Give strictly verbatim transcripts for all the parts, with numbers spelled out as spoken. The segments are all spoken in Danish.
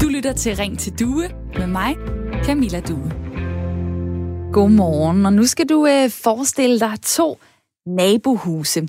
Du lytter til Ring til Due med mig, Camilla Due. Godmorgen, og nu skal du øh, forestille dig to nabohuse.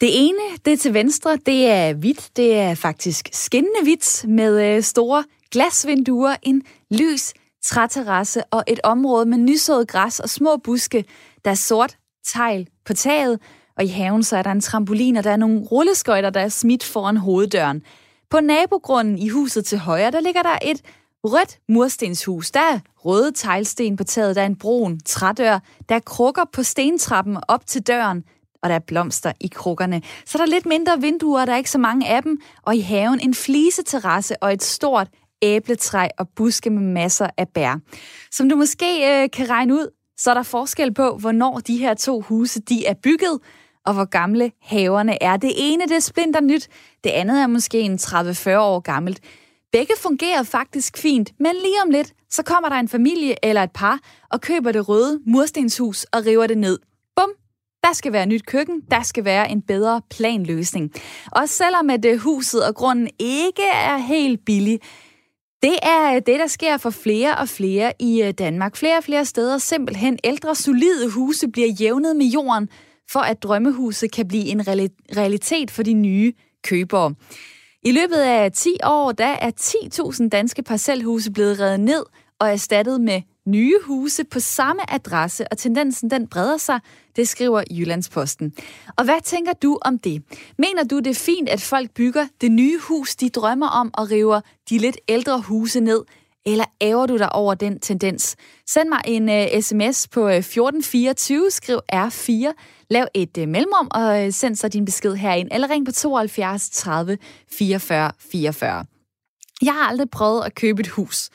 Det ene, det er til venstre, det er hvidt, det er faktisk skinnende hvidt, med øh, store glasvinduer, en lys træterrasse og et område med nysået græs og små buske, der er sort tegl på taget, og i haven så er der en trampolin, og der er nogle rulleskøjter, der er smidt foran hoveddøren. På nabogrunden i huset til højre, der ligger der et rødt murstenshus. Der er røde teglsten på taget, der er en brun trædør, der er krukker på stentrappen op til døren, og der er blomster i krukkerne. Så der er lidt mindre vinduer, der er ikke så mange af dem, og i haven en fliseterrasse og et stort æbletræ og buske med masser af bær. Som du måske øh, kan regne ud, så er der forskel på, hvornår de her to huse de er bygget, og hvor gamle haverne er. Det ene det er splinter nyt, det andet er måske en tredive til fyrre år gammelt. Begge fungerer faktisk fint, men lige om lidt, så kommer der en familie eller et par og køber det røde murstenshus og river det ned. Bum! Der skal være nyt køkken, der skal være en bedre planløsning. Og selvom at huset og grunden ikke er helt billig, det er det, der sker for flere og flere i Danmark. Flere og flere steder simpelthen ældre, solide huse bliver jævnet med jorden, for at drømmehuset kan blive en realitet for de nye købere. I løbet af ti år, der er ti tusind danske parcelhuse blevet revet ned og erstattet med nye huse på samme adresse, og tendensen den breder sig, det skriver Jyllandsposten. Og hvad tænker du om det? Mener du, det er fint, at folk bygger det nye hus, de drømmer om, og river de lidt ældre huse ned? Eller ærger du dig over den tendens? Send mig en uh, sms på fjorten fireogtyve, skriv R fire, lav et uh, mellemrum, og uh, send så din besked herind, eller ring på tooghalvfjerds tredive fireogfyrre fireogfyrre. Jeg har aldrig prøvet at købe et hus.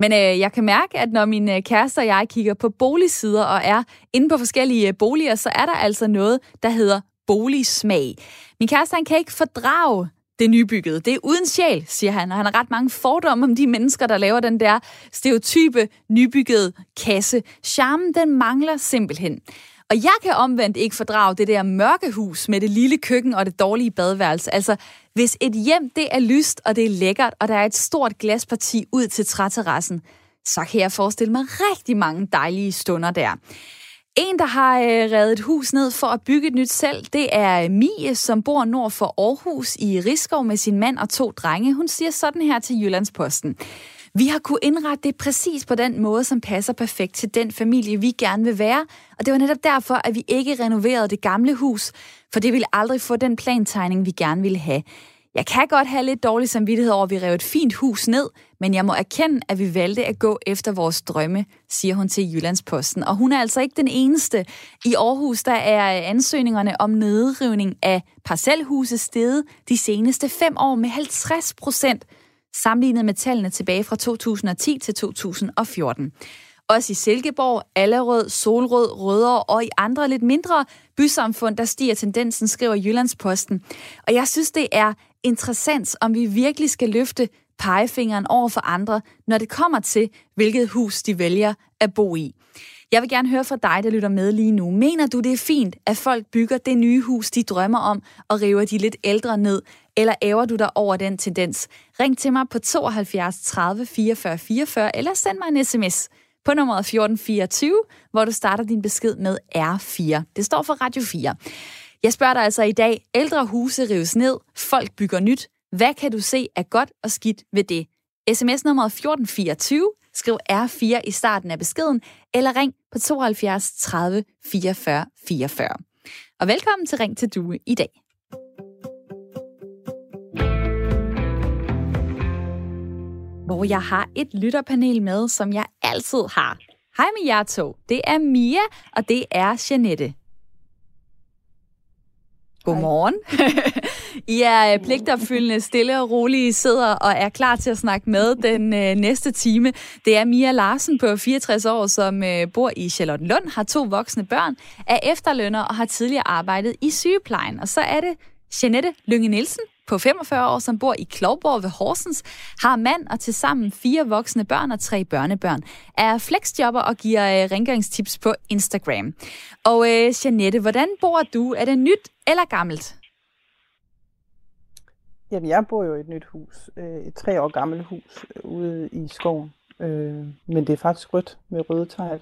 Men øh, jeg kan mærke, at når min øh, kæreste og jeg kigger på boligsider og er inde på forskellige øh, boliger, så er der altså noget, der hedder boligsmag. Min kæreste, han kan ikke fordrage det nybyggede. Det er uden sjæl, siger han, og han har ret mange fordomme om de mennesker, der laver den der stereotype nybyggede kasse. Charmen, den mangler simpelthen. Og jeg kan omvendt ikke fordrage det der mørke hus med det lille køkken og det dårlige badeværelse. Altså, hvis et hjem det er lyst og det er lækkert, og der er et stort glasparti ud til træterrassen, så kan jeg forestille mig rigtig mange dejlige stunder der. En, der har revet et hus ned for at bygge et nyt selv, det er Mia, som bor nord for Aarhus i Risskov med sin mand og to drenge. Hun siger sådan her til Jyllandsposten. Vi har kunnet indrette det præcis på den måde, som passer perfekt til den familie, vi gerne vil være. Og det var netop derfor, at vi ikke renoverede det gamle hus, for det ville aldrig få den plantegning, vi gerne ville have. Jeg kan godt have lidt dårlig samvittighed over, at vi rev et fint hus ned, men jeg må erkende, at vi valgte at gå efter vores drømme, siger hun til Jyllandsposten. Og hun er altså ikke den eneste. I Aarhus der er ansøgningerne om nedrivning af parcelhuse steget de seneste fem år med halvtreds procent. Sammenlignet med tallene tilbage fra to tusind og ti til to tusind og fjorten. Også i Silkeborg, Allerød, Solrød, Rødovre og i andre lidt mindre bysamfund, der stiger tendensen, skriver Jyllandsposten. Og jeg synes, det er interessant, om vi virkelig skal løfte pegefingeren over for andre, når det kommer til, hvilket hus de vælger at bo i. Jeg vil gerne høre fra dig, der lytter med lige nu. Mener du, det er fint, at folk bygger det nye hus, de drømmer om, og river de lidt ældre ned? Eller ærger du dig over den tendens? Ring til mig på tooghalvfjerds tredive fireogfyrre fireogfyrre, eller send mig en sms på nummeret fjorten fireogtyve, hvor du starter din besked med R fire. Det står for Radio fire. Jeg spørger dig altså i dag, ældre huse rives ned, folk bygger nyt. Hvad kan du se er godt og skidt ved det? Sms nummeret fjorten fireogtyve, skriv R fire i starten af beskeden, eller ring på tooghalvfjerds tredive fireogfyrre fireogfyrre. Og velkommen til Ring til Due i dag. Hvor jeg har et lytterpanel med, som jeg altid har. Hej med jer to. Det er Mia, og det er Jeanette. Godmorgen. I er pligtopfyldende, stille og rolige, sidder og er klar til at snakke med den øh, næste time. Det er Mia Larsen på fireogtres år, som øh, bor i Charlottenlund, har to voksne børn, er efterlønner og har tidligere arbejdet i sygeplejen. Og så er det Jeanette Lønge Nielsen på femogfyrre år, som bor i Klovborg ved Horsens, har mand og tilsammen fire voksne børn og tre børnebørn, er flexjobber og giver øh, rengøringstips på Instagram. Og øh, Jeanette, hvordan bor du? Er det nyt eller gammelt? Jamen, jeg bor jo i et nyt hus, et tre år gammelt hus ude i skoven, men det er faktisk rødt med røde tegl,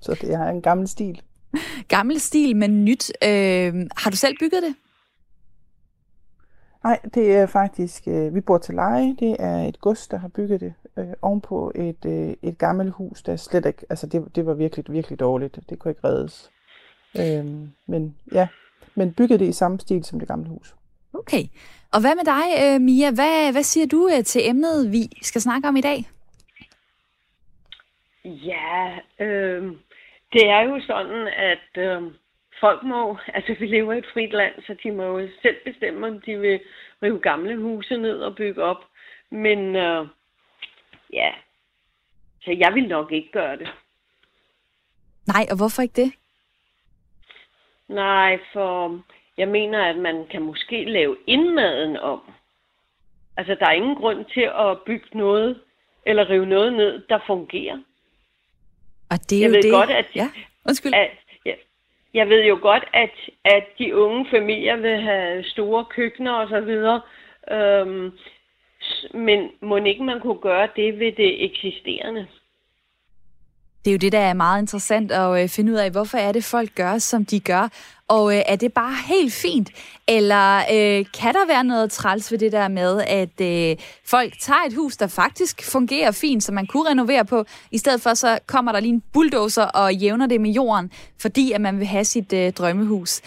så det er en gammel stil. Gammel stil, men nyt. Øh, har du selv bygget det? Nej, det er faktisk, vi bor til leje, det er et gods, der har bygget det øh, ovenpå et, øh, et gammelt hus, der slet ikke, altså det, det var virkelig, virkelig dårligt, det kunne ikke reddes. Øh, men ja, men bygget det i samme stil som det gamle hus. Okay, og hvad med dig, Mia? Hvad, hvad siger du til emnet, vi skal snakke om i dag? Ja, øh, det er jo sådan, at øh, folk må, altså vi lever i et frit land, så de må jo selv bestemme, om de vil rive gamle huse ned og bygge op. Men øh, ja, så jeg vil nok ikke gøre det. Nej, og hvorfor ikke det? Nej, for... Jeg mener, at man kan måske lave indmaden om. Altså, der er ingen grund til at bygge noget, eller rive noget ned, der fungerer. Og det er jeg jo ved det. Godt, at, ja. Undskyld. At, ja. Jeg ved jo godt, at, at de unge familier vil have store køkkener og så videre. Øhm, men mon ikke man kunne gøre det ved det eksisterende? Det er jo det, der er meget interessant at finde ud af, hvorfor er det, folk gør, som de gør. Og øh, er det bare helt fint? Eller øh, kan der være noget træls ved det der med, at øh, folk tager et hus, der faktisk fungerer fint, som man kunne renovere på, i stedet for så kommer der lige en bulldozer og jævner det med jorden, fordi at man vil have sit øh, drømmehus.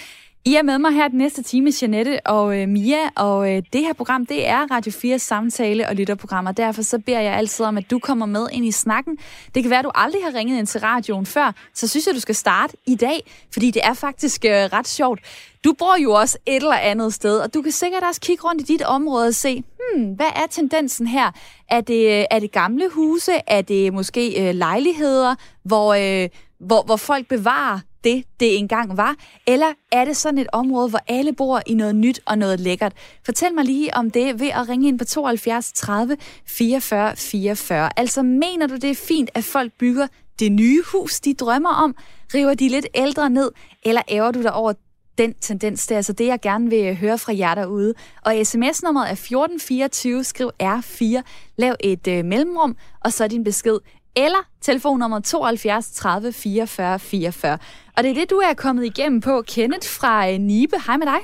I er med mig her den næste time, Jeanette og øh, Mia, og øh, det her program, det er Radio fires samtale- og lytterprogrammer. Derfor så beder jeg altid om, at du kommer med ind i snakken. Det kan være, at du aldrig har ringet ind til radioen før, så synes jeg, at du skal starte i dag, fordi det er faktisk øh, ret sjovt. Du bor jo også et eller andet sted, og du kan sikkert også kigge rundt i dit område og se, hmm, hvad er tendensen her? Er det, er det gamle huse? Er det måske øh, lejligheder, hvor, øh, hvor, hvor folk bevarer det, det engang var? Eller er det sådan et område, hvor alle bor i noget nyt og noget lækkert? Fortæl mig lige om det ved at ringe ind på tooghalvfjerds tredive fireogfyrre fireogfyrre. Altså, mener du, det er fint, at folk bygger det nye hus, de drømmer om? River de lidt ældre ned? Eller ærger du dig over den tendens? Det er altså det, jeg gerne vil høre fra jer derude. Og sms-nummeret er fjorten fireogtyve, skriv R fire, lav et øh, mellemrum, og så din besked. Eller telefonnummer tooghalvfjerds tredive fireogfyrre fireogfyrre. Og det er det, du er kommet igennem på. Kenneth fra Nibe, hej med dig.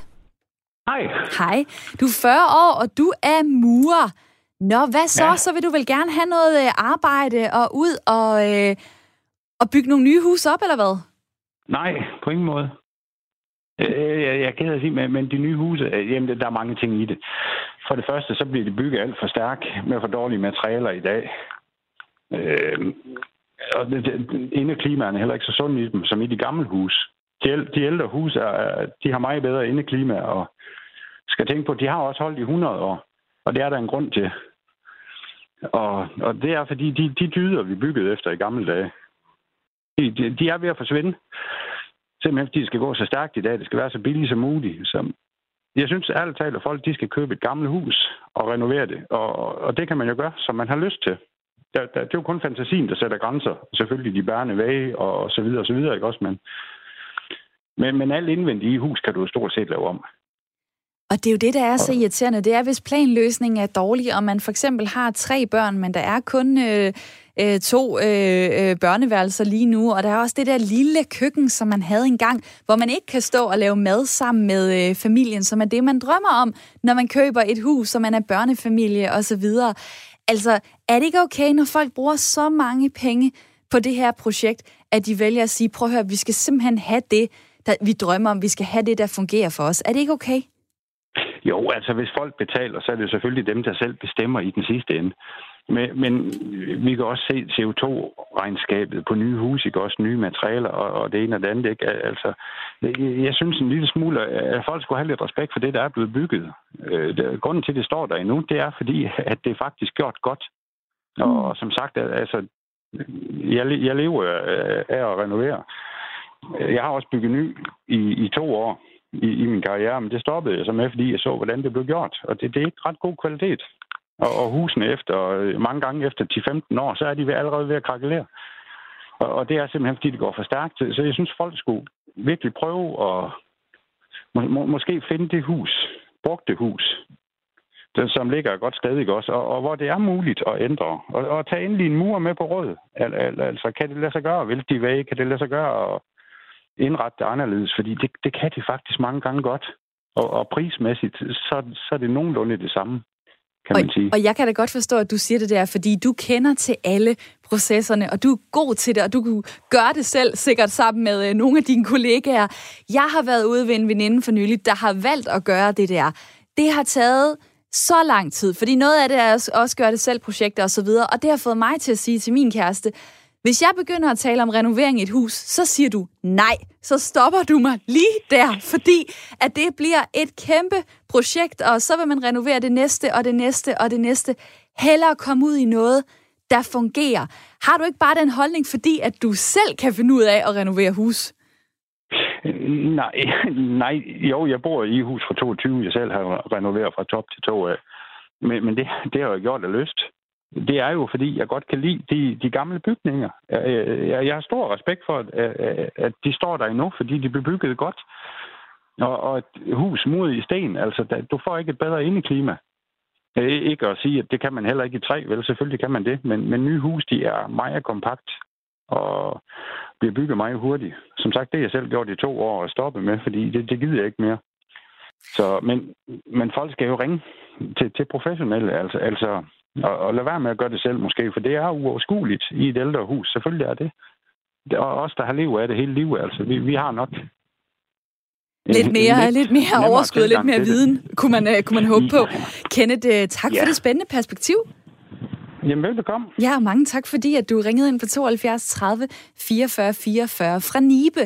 Hej. Hej. Du er fyrre år, og du er murer. Nå, hvad så? Ja. Så vil du vel gerne have noget arbejde og ud og, øh, og bygge nogle nye hus op, eller hvad? Nej, på ingen måde. Jeg er ked at sige, men de nye huse, jamen, der er mange ting i det. For det første, så bliver de bygget alt for stærkt med for dårlige materialer i dag. Øh, og indeklimaerne er heller ikke så sund i dem, som i de gamle huse. De, de ældre huse er, de har meget bedre indeklima, og skal tænke på, at de har også holdt i hundrede år, og det er der en grund til. Og, og det er, fordi de, de dyder, vi byggede efter i gamle dage, de, de, de er ved at forsvinde. Simpelthen, fordi det skal gå så stærkt i dag, det skal være så billigt som muligt. Så jeg synes, ærligt talt, at folk de skal købe et gammelt hus og renovere det, og, og det kan man jo gøre, som man har lyst til. Der, der, det er jo kun fantasien, der sætter grænser. Selvfølgelig de bærende vægge og så videre og så videre, ikke også? Men, men, men alt indvendigt i hus kan du jo stort set lave om. Og det er jo det, der er så irriterende. Det er, hvis planløsningen er dårlig, og man for eksempel har tre børn, men der er kun øh, øh, to øh, børneværelser lige nu, og der er også det der lille køkken, som man havde engang, hvor man ikke kan stå og lave mad sammen med øh, familien, som er det, man drømmer om, når man køber et hus, som man er børnefamilie og så videre. Altså, er det ikke okay, når folk bruger så mange penge på det her projekt, at de vælger at sige, prøv at høre, vi skal simpelthen have det, der, vi drømmer om, vi skal have det, der fungerer for os. Er det ikke okay? Jo, altså hvis folk betaler, så er det jo selvfølgelig dem, der selv bestemmer i den sidste ende. Men, men vi kan også se C O to-regnskabet på nye hus, ikke også nye materialer, og, og det ene og det andet, ikke? Altså, jeg synes en lille smule, at folk skulle have lidt respekt for det, der er blevet bygget. Øh, grunden til, at det står der endnu, det er fordi, at det er faktisk gjort godt. Og, og som sagt, altså, jeg, jeg lever af at renovere. Jeg har også bygget ny i, i to år. I, i min karriere, men det stoppede jeg så med, fordi jeg så, hvordan det blev gjort. Og det, det er ikke ret god kvalitet. Og, og husene efter, og mange gange efter ti til femten år, så er de allerede ved at krakelere. Og, og det er simpelthen, fordi det går for stærkt. Så jeg synes, folk skulle virkelig prøve at må, må, måske finde det hus, brugte hus, den, som ligger godt stadig også, og, og hvor det er muligt at ændre. Og, og tage endelig en mur med på råd. Al, al, altså, kan det lade sig gøre? Vil de væge? Kan det lade sig gøre at indrette det anderledes? Fordi det, det kan de faktisk mange gange godt. Og, og prismæssigt, så, så er det nogenlunde det samme. Og, og jeg kan da godt forstå, at du siger det der, fordi du kender til alle processerne, og du er god til det, og du kunne gøre det selv, sikkert sammen med øh, nogle af dine kollegaer. Jeg har været ude ved en veninde for nylig, der har valgt at gøre det der. Det har taget så lang tid, fordi noget af det er også, også gøre det selv, projekter osv., og det har fået mig til at sige til min kæreste, hvis jeg begynder at tale om renovering i et hus, så siger du nej, så stopper du mig lige der, fordi at det bliver et kæmpe projekt, og så vil man renovere det næste, og det næste, og det næste. Hellere komme ud i noget, der fungerer. Har du ikke bare den holdning, fordi at du selv kan finde ud af at renovere hus? Nej, nej. Jo, jeg bor i hus fra toogtyve, jeg selv har renoveret fra top til to af. Men, men det, det har jeg gjort af lyst. Det er jo, fordi jeg godt kan lide de, de gamle bygninger. Jeg, jeg, jeg har stor respekt for, at, at de står der endnu, fordi de blev bygget godt. Og, og et hus muret i sten, altså, der, du får ikke et bedre indeklima. Ikke at sige, at det kan man heller ikke i træ, vel, selvfølgelig kan man det, men, men nye hus, de er meget kompakt og bliver bygget meget hurtigt. Som sagt, det har jeg selv gjort i to år og stoppet med, fordi det, det gider jeg ikke mere. Så, men, men folk skal jo ringe til, til professionelle, altså... altså Og, og lad være med at gøre det selv måske, for det er uoverskueligt i et ældre hus. Selvfølgelig er det. Og os, der har levet af det hele livet, altså, vi, vi har nok... Lidt mere, lidt, lidt mere overskud, lidt mere viden, kunne man, kunne man håbe på. Kenneth, tak ja. for det spændende perspektiv. Jamen, velbekomme. Ja, mange tak, fordi at du ringede ind på tooghalvfjerds tredive fireogfyrre fireogfyrre fra Nibe.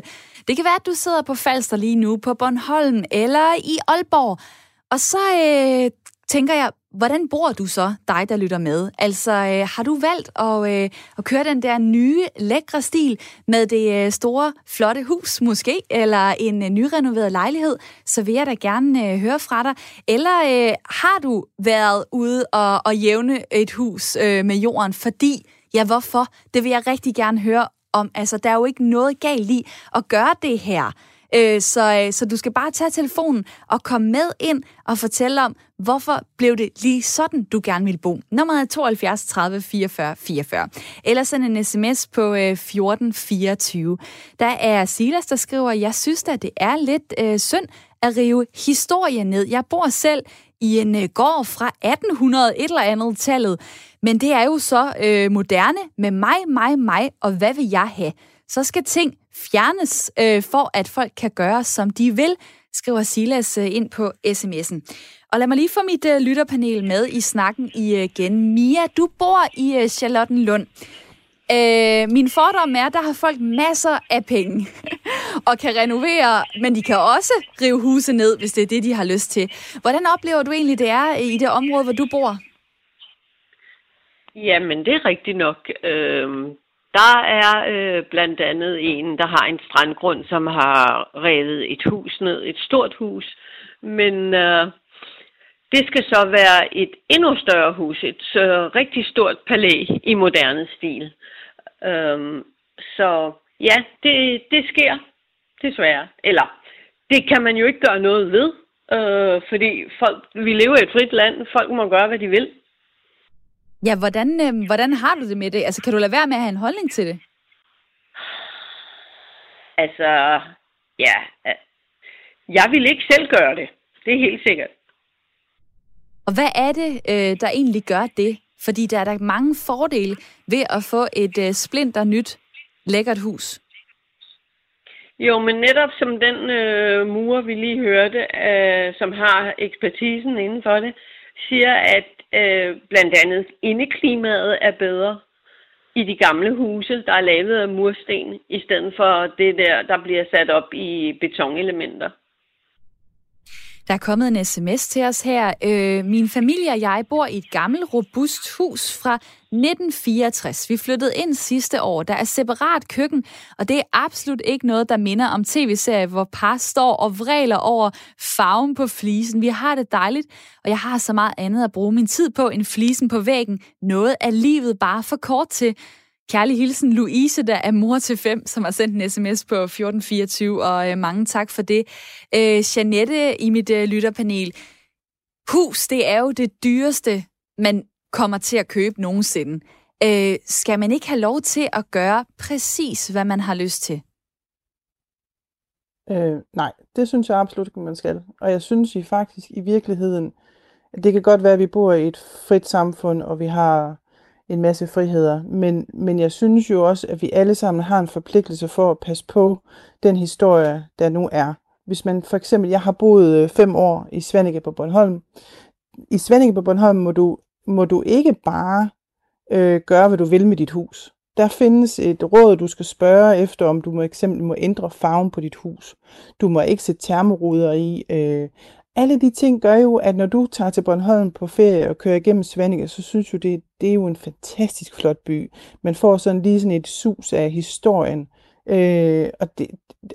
Det kan være, at du sidder på Falster lige nu, på Bornholm eller i Aalborg. Og så øh, tænker jeg, hvordan bor du så, dig der lytter med? Altså, øh, har du valgt at, øh, at køre den der nye, lækre stil med det øh, store, flotte hus måske, eller en øh, nyrenoveret lejlighed, så vil jeg da gerne øh, høre fra dig. Eller øh, har du været ude og, og jævne et hus øh, med jorden, fordi, ja hvorfor? Det vil jeg rigtig gerne høre om. Altså, der er jo ikke noget galt i at gøre det her. Så, så du skal bare tage telefonen og komme med ind og fortælle om, hvorfor blev det lige sådan, du gerne ville bo. Nummeret er tooghalvfjerds tredive fireogfyrre fireogfyrre. Eller send en sms på fjorten fireogtyve. Der er Silas, der skriver, jeg synes da, det er lidt øh, synd at rive historien ned. Jeg bor selv i en øh, gård fra atten hundrede et eller andet tallet, men det er jo så øh, moderne med mig, mig, mig og hvad vil jeg have? Så skal ting fjernes, øh, for at folk kan gøre, som de vil, skriver Silas øh, ind på sms'en. Og lad mig lige få mit øh, lytterpanel med i snakken igen. Mia, du bor i øh, Charlottenlund. Øh, min fordom er, der har folk masser af penge og kan renovere, men de kan også rive huse ned, hvis det er det, de har lyst til. Hvordan oplever du egentlig, det er i det område, hvor du bor? Jamen, det er rigtigt nok. Øh... Der er øh, blandt andet en, der har en strandgrund, som har revet et hus ned, et stort hus. Men øh, det skal så være et endnu større hus, et øh, rigtig stort palæ i moderne stil. Øh, så ja, det, det sker desværre. Eller det kan man jo ikke gøre noget ved, øh, fordi folk, vi lever i et frit land, folk må gøre, hvad de vil. Ja, hvordan, øh, hvordan har du det med det? Altså, kan du lade være med at have en holdning til det? Altså, ja. Jeg vil ikke selv gøre det. Det er helt sikkert. Og hvad er det, øh, der egentlig gør det? Fordi der er der mange fordele ved at få et øh, splinter nyt, lækkert hus. Jo, men netop som den øh, murer, vi lige hørte, øh, som har ekspertisen inden for det, siger, at øh, blandt andet indeklimaet er bedre i de gamle huse, der er lavet af mursten, i stedet for det der, der bliver sat op i betonelementer. Der er kommet en sms til os her. Øh, min familie og jeg bor i et gammelt, robust hus fra nitten fireogtres. Vi flyttede ind sidste år. Der er separat køkken, og det er absolut ikke noget, der minder om tv-serie, hvor par står og vræler over farven på flisen. Vi har det dejligt, og jeg har så meget andet at bruge min tid på end flisen på væggen. Noget er livet bare for kort til. Kærlig hilsen Louise, der er mor til fem, som har sendt en sms på fjorten fireogtyve, og mange tak for det. Øh, Jeanette i mit øh, lytterpanel, hus, det er jo det dyreste, man kommer til at købe nogensinde. Øh, skal man ikke have lov til at gøre præcis, hvad man har lyst til? Øh, nej, det synes jeg absolut ikke, man skal. Og jeg synes I faktisk i virkeligheden, at det kan godt være, at vi bor i et frit samfund, og vi har en masse friheder. Men, men jeg synes jo også, at vi alle sammen har en forpligtelse for at passe på den historie, der nu er. Hvis man for eksempel, jeg har boet fem år i Svaneke på Bornholm. I Svaneke på Bornholm må du, må du ikke bare øh, gøre, hvad du vil med dit hus. Der findes et råd, du skal spørge efter, om du må eksempel må ændre farven på dit hus. Du må ikke sætte termoruder i. Øh, alle de ting gør jo, at når du tager til Bornholm på ferie og kører igennem Svaneke, så synes du, det, det er jo en fantastisk flot by. Man får sådan lige sådan et sus af historien. Øh, og det,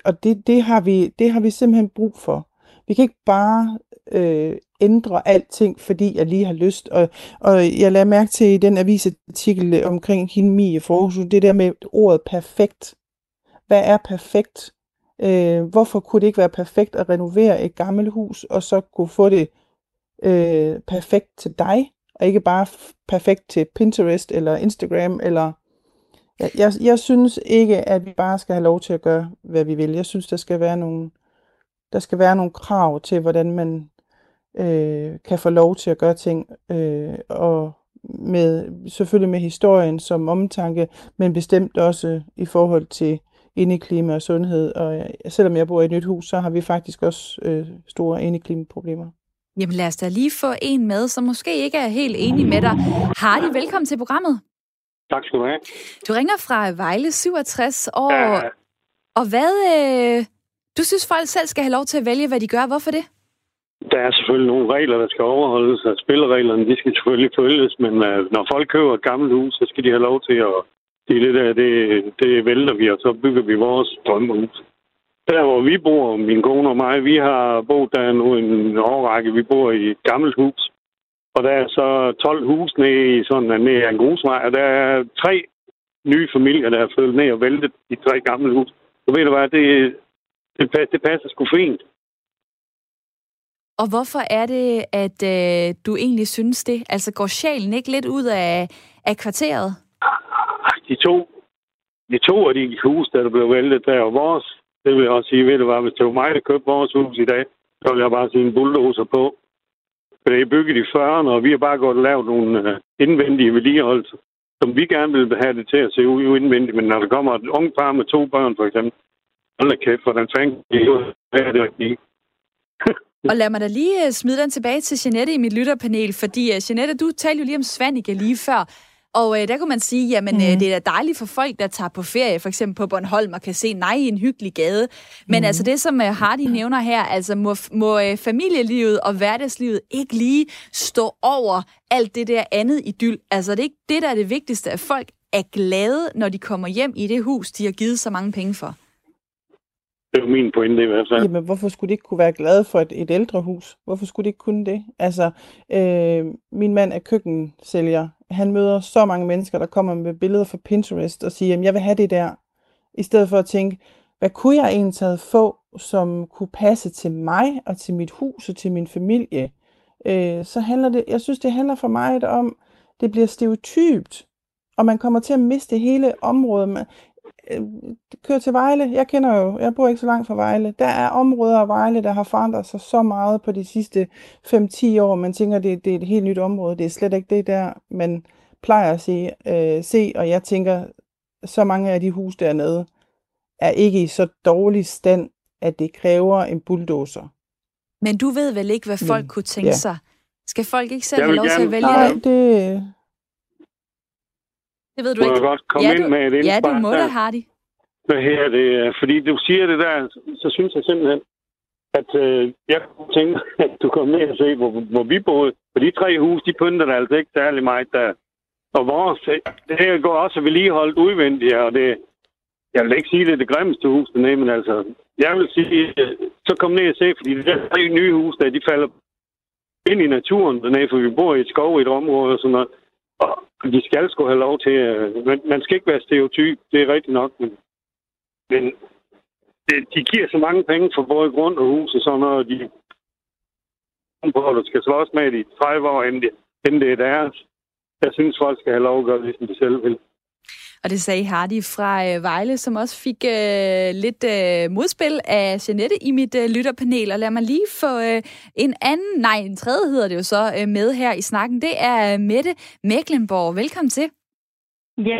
og det, det, har vi, det har vi simpelthen brug for. Vi kan ikke bare øh, ændre alting, fordi jeg lige har lyst. Og, og jeg lader mærke til i den avisartikel omkring hende, Mia Larsen, det der med ordet perfekt. Hvad er perfekt? Øh, hvorfor kunne det ikke være perfekt at renovere et gammelt hus, og så kunne få det øh, perfekt til dig, og ikke bare f- perfekt til Pinterest eller Instagram eller... Jeg, jeg synes ikke, at vi bare skal have lov til at gøre, hvad vi vil. Jeg synes, der skal være nogle, der skal være nogle krav til, hvordan man øh, kan få lov til at gøre ting. Øh, og med, selvfølgelig med historien som omtanke, men bestemt også i forhold til indeklima og sundhed. Og selvom jeg bor i et nyt hus, så har vi faktisk også øh, store indeklimaproblemer. Jamen lad os da lige få en med, som måske ikke er helt enig med dig. Hardy, velkommen til programmet. Tak skal du have. Du ringer fra Vejle, syvogtres år. Ja. Og hvad... Øh, du synes, folk selv skal have lov til at vælge, hvad de gør. Hvorfor det? Der er selvfølgelig nogle regler, der skal overholdes, og spillereglerne, de skal selvfølgelig følges, men øh, når folk køber et gammelt hus, så skal de have lov til at... Det er det der, det, det vælter vi, og så bygger vi vores drømmehus. Der, hvor vi bor, min kone og mig, vi har boet der nu en årrække. Vi bor i et gammelt hus. Og der er så tolv hus nede, sådan, nede af en grusvej, og der er tre nye familier, der er flyttet ned og væltet de tre gamle hus. Så ved du hvad, det, det, det passer sgu fint. Og hvorfor er det, at øh, du egentlig synes det? Altså går sjælen ikke lidt ud af, af kvarteret? De to, de to af de hus, der blev væltet, der er vores. Det vil jeg også sige, ved du hvad, hvis det var mig, der købte vores hus i dag, så ville jeg bare sige en bulldozer på. Det er bygget i fyrrerne, og vi har bare godt lavet nogle indvendige vedligeholdelser, som vi gerne vil have det til at se ud indvendigt. Men når der kommer et ungt par med to børn, for eksempel, hold da kæft, hvordan fanden det er det ikke. Og lad mig da lige smide den tilbage til Jeanette i mit lytterpanel, fordi Jeanette, du talte jo lige om Svaneke lige før, og øh, der kunne man sige, jamen mm. øh, det er da dejligt for folk, der tager på ferie, for eksempel på Bornholm, og kan se nej i en hyggelig gade. Men mm. altså det, som øh, Hardy nævner her, altså må, må øh, familielivet og hverdagslivet ikke lige stå over alt det der andet idyl. Altså det er ikke det, der er det vigtigste, at folk er glade, når de kommer hjem i det hus, de har givet så mange penge for. Det er jo min pointe i hvert fald. Jamen, hvorfor skulle de ikke kunne være glade for et, et ældrehus? Hvorfor skulle de ikke kunne det? Altså, øh, min mand er køkkensælger. Han møder så mange mennesker, der kommer med billeder fra Pinterest og siger, jamen, jeg vil have det der. I stedet for at tænke, hvad kunne jeg egentlig få, som kunne passe til mig og til mit hus og til min familie? Øh, så handler det, jeg synes, det handler for mig om, det bliver stereotypt, og man kommer til at miste hele området. Man, kører til Vejle, jeg kender jo, jeg bor ikke så langt fra Vejle, der er områder af Vejle, der har forandret sig så meget på de sidste fem til ti år, man tænker, det, det er et helt nyt område, det er slet ikke det der, man plejer at se, øh, se, og jeg tænker, så mange af de huse dernede, er ikke i så dårlig stand, at det kræver en bulldozer. Men du ved vel ikke, hvad folk Men, kunne tænke ja. sig? Skal folk ikke selv have lov til at vælge Nej, det? det... Det ved du må ikke. Godt komme ja, ind du, med et indspark. Ja, du må da, Hardy. Hvad her det er, fordi du siger det der, så synes jeg simpelthen, at øh, jeg tænker, at du kommer ned og se, hvor, hvor vi boede. For de tre huse, de pynter der altså ikke særlig meget der. Og vores, det her går også vedligeholdt udvendigt, og det, jeg vil ikke sige, det er det grimmeste hus, dernede, men altså, jeg vil sige, så kom ned og se, fordi de der tre nye huse, der, de falder ind i naturen dernede, for vi bor i et skov i et område og sådan noget. Og de skal sgu have lov til... Man, man skal ikke være stereotyp, det er rigtigt nok. Men, men de giver så mange penge for både grund og hus og sådan noget. De, hvor du skal slås med i tredive år, inden det er deres. Jeg synes, folk skal have lov at gøre, ligesom de selv vil. Og det sagde Hardy fra Vejle, som også fik øh, lidt øh, modspil af Jeanette i mit øh, lytterpanel. Og lad mig lige få øh, en anden, nej, en tredje hedder det jo så, øh, med her i snakken. Det er Mette Mechlenborg. Velkommen til. Ja,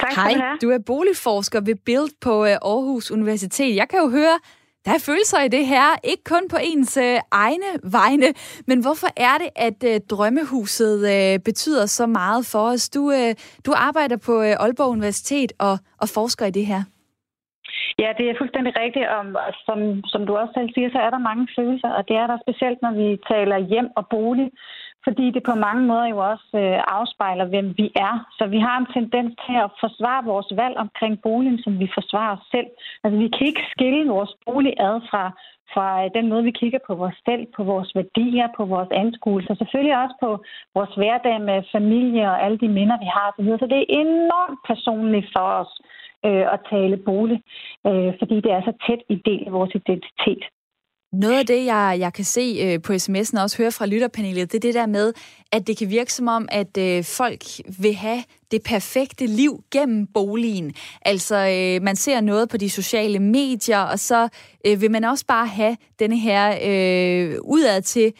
tak for det her. Hej, du er boligforsker ved BUILD på øh, Aarhus Universitet. Jeg kan jo høre, der er følelser i det her, ikke kun på ens øh, egne vegne, men hvorfor er det, at øh, drømmehuset øh, betyder så meget for os? Du, øh, du arbejder på øh, Aalborg Universitet og, og forsker i det her. Ja, det er fuldstændig rigtigt, og som, som du også selv siger, så er der mange følelser, og det er der specielt, når vi taler hjem og bolig, fordi det på mange måder jo også øh, afspejler, hvem vi er. Så vi har en tendens til at forsvare vores valg omkring boligen, som vi forsvarer os selv. Altså, vi kan ikke skille vores bolig ad fra, fra den måde, vi kigger på vores selv, på vores værdier, på vores anskuelser, selvfølgelig også på vores hverdag med familie og alle de minder, vi har osv. Så det er enormt personligt for os øh, at tale bolig, øh, fordi det er så tæt en del af vores identitet. Noget af det, jeg, jeg kan se øh, på sms'en og også høre fra lytterpanelet, det er det der med, at det kan virke som om, at øh, folk vil have det perfekte liv gennem boligen. Altså, øh, man ser noget på de sociale medier, og så øh, vil man også bare have denne her øh, udad til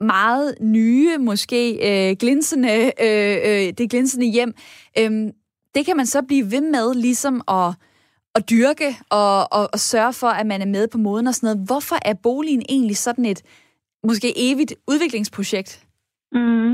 meget nye, måske øh, glinsende, øh, øh, det glinsende hjem. Øh, det kan man så blive ved med ligesom at... og dyrke og, og, og sørge for, at man er med på moden og sådan noget. Hvorfor er boligen egentlig sådan et måske evigt udviklingsprojekt? Mm.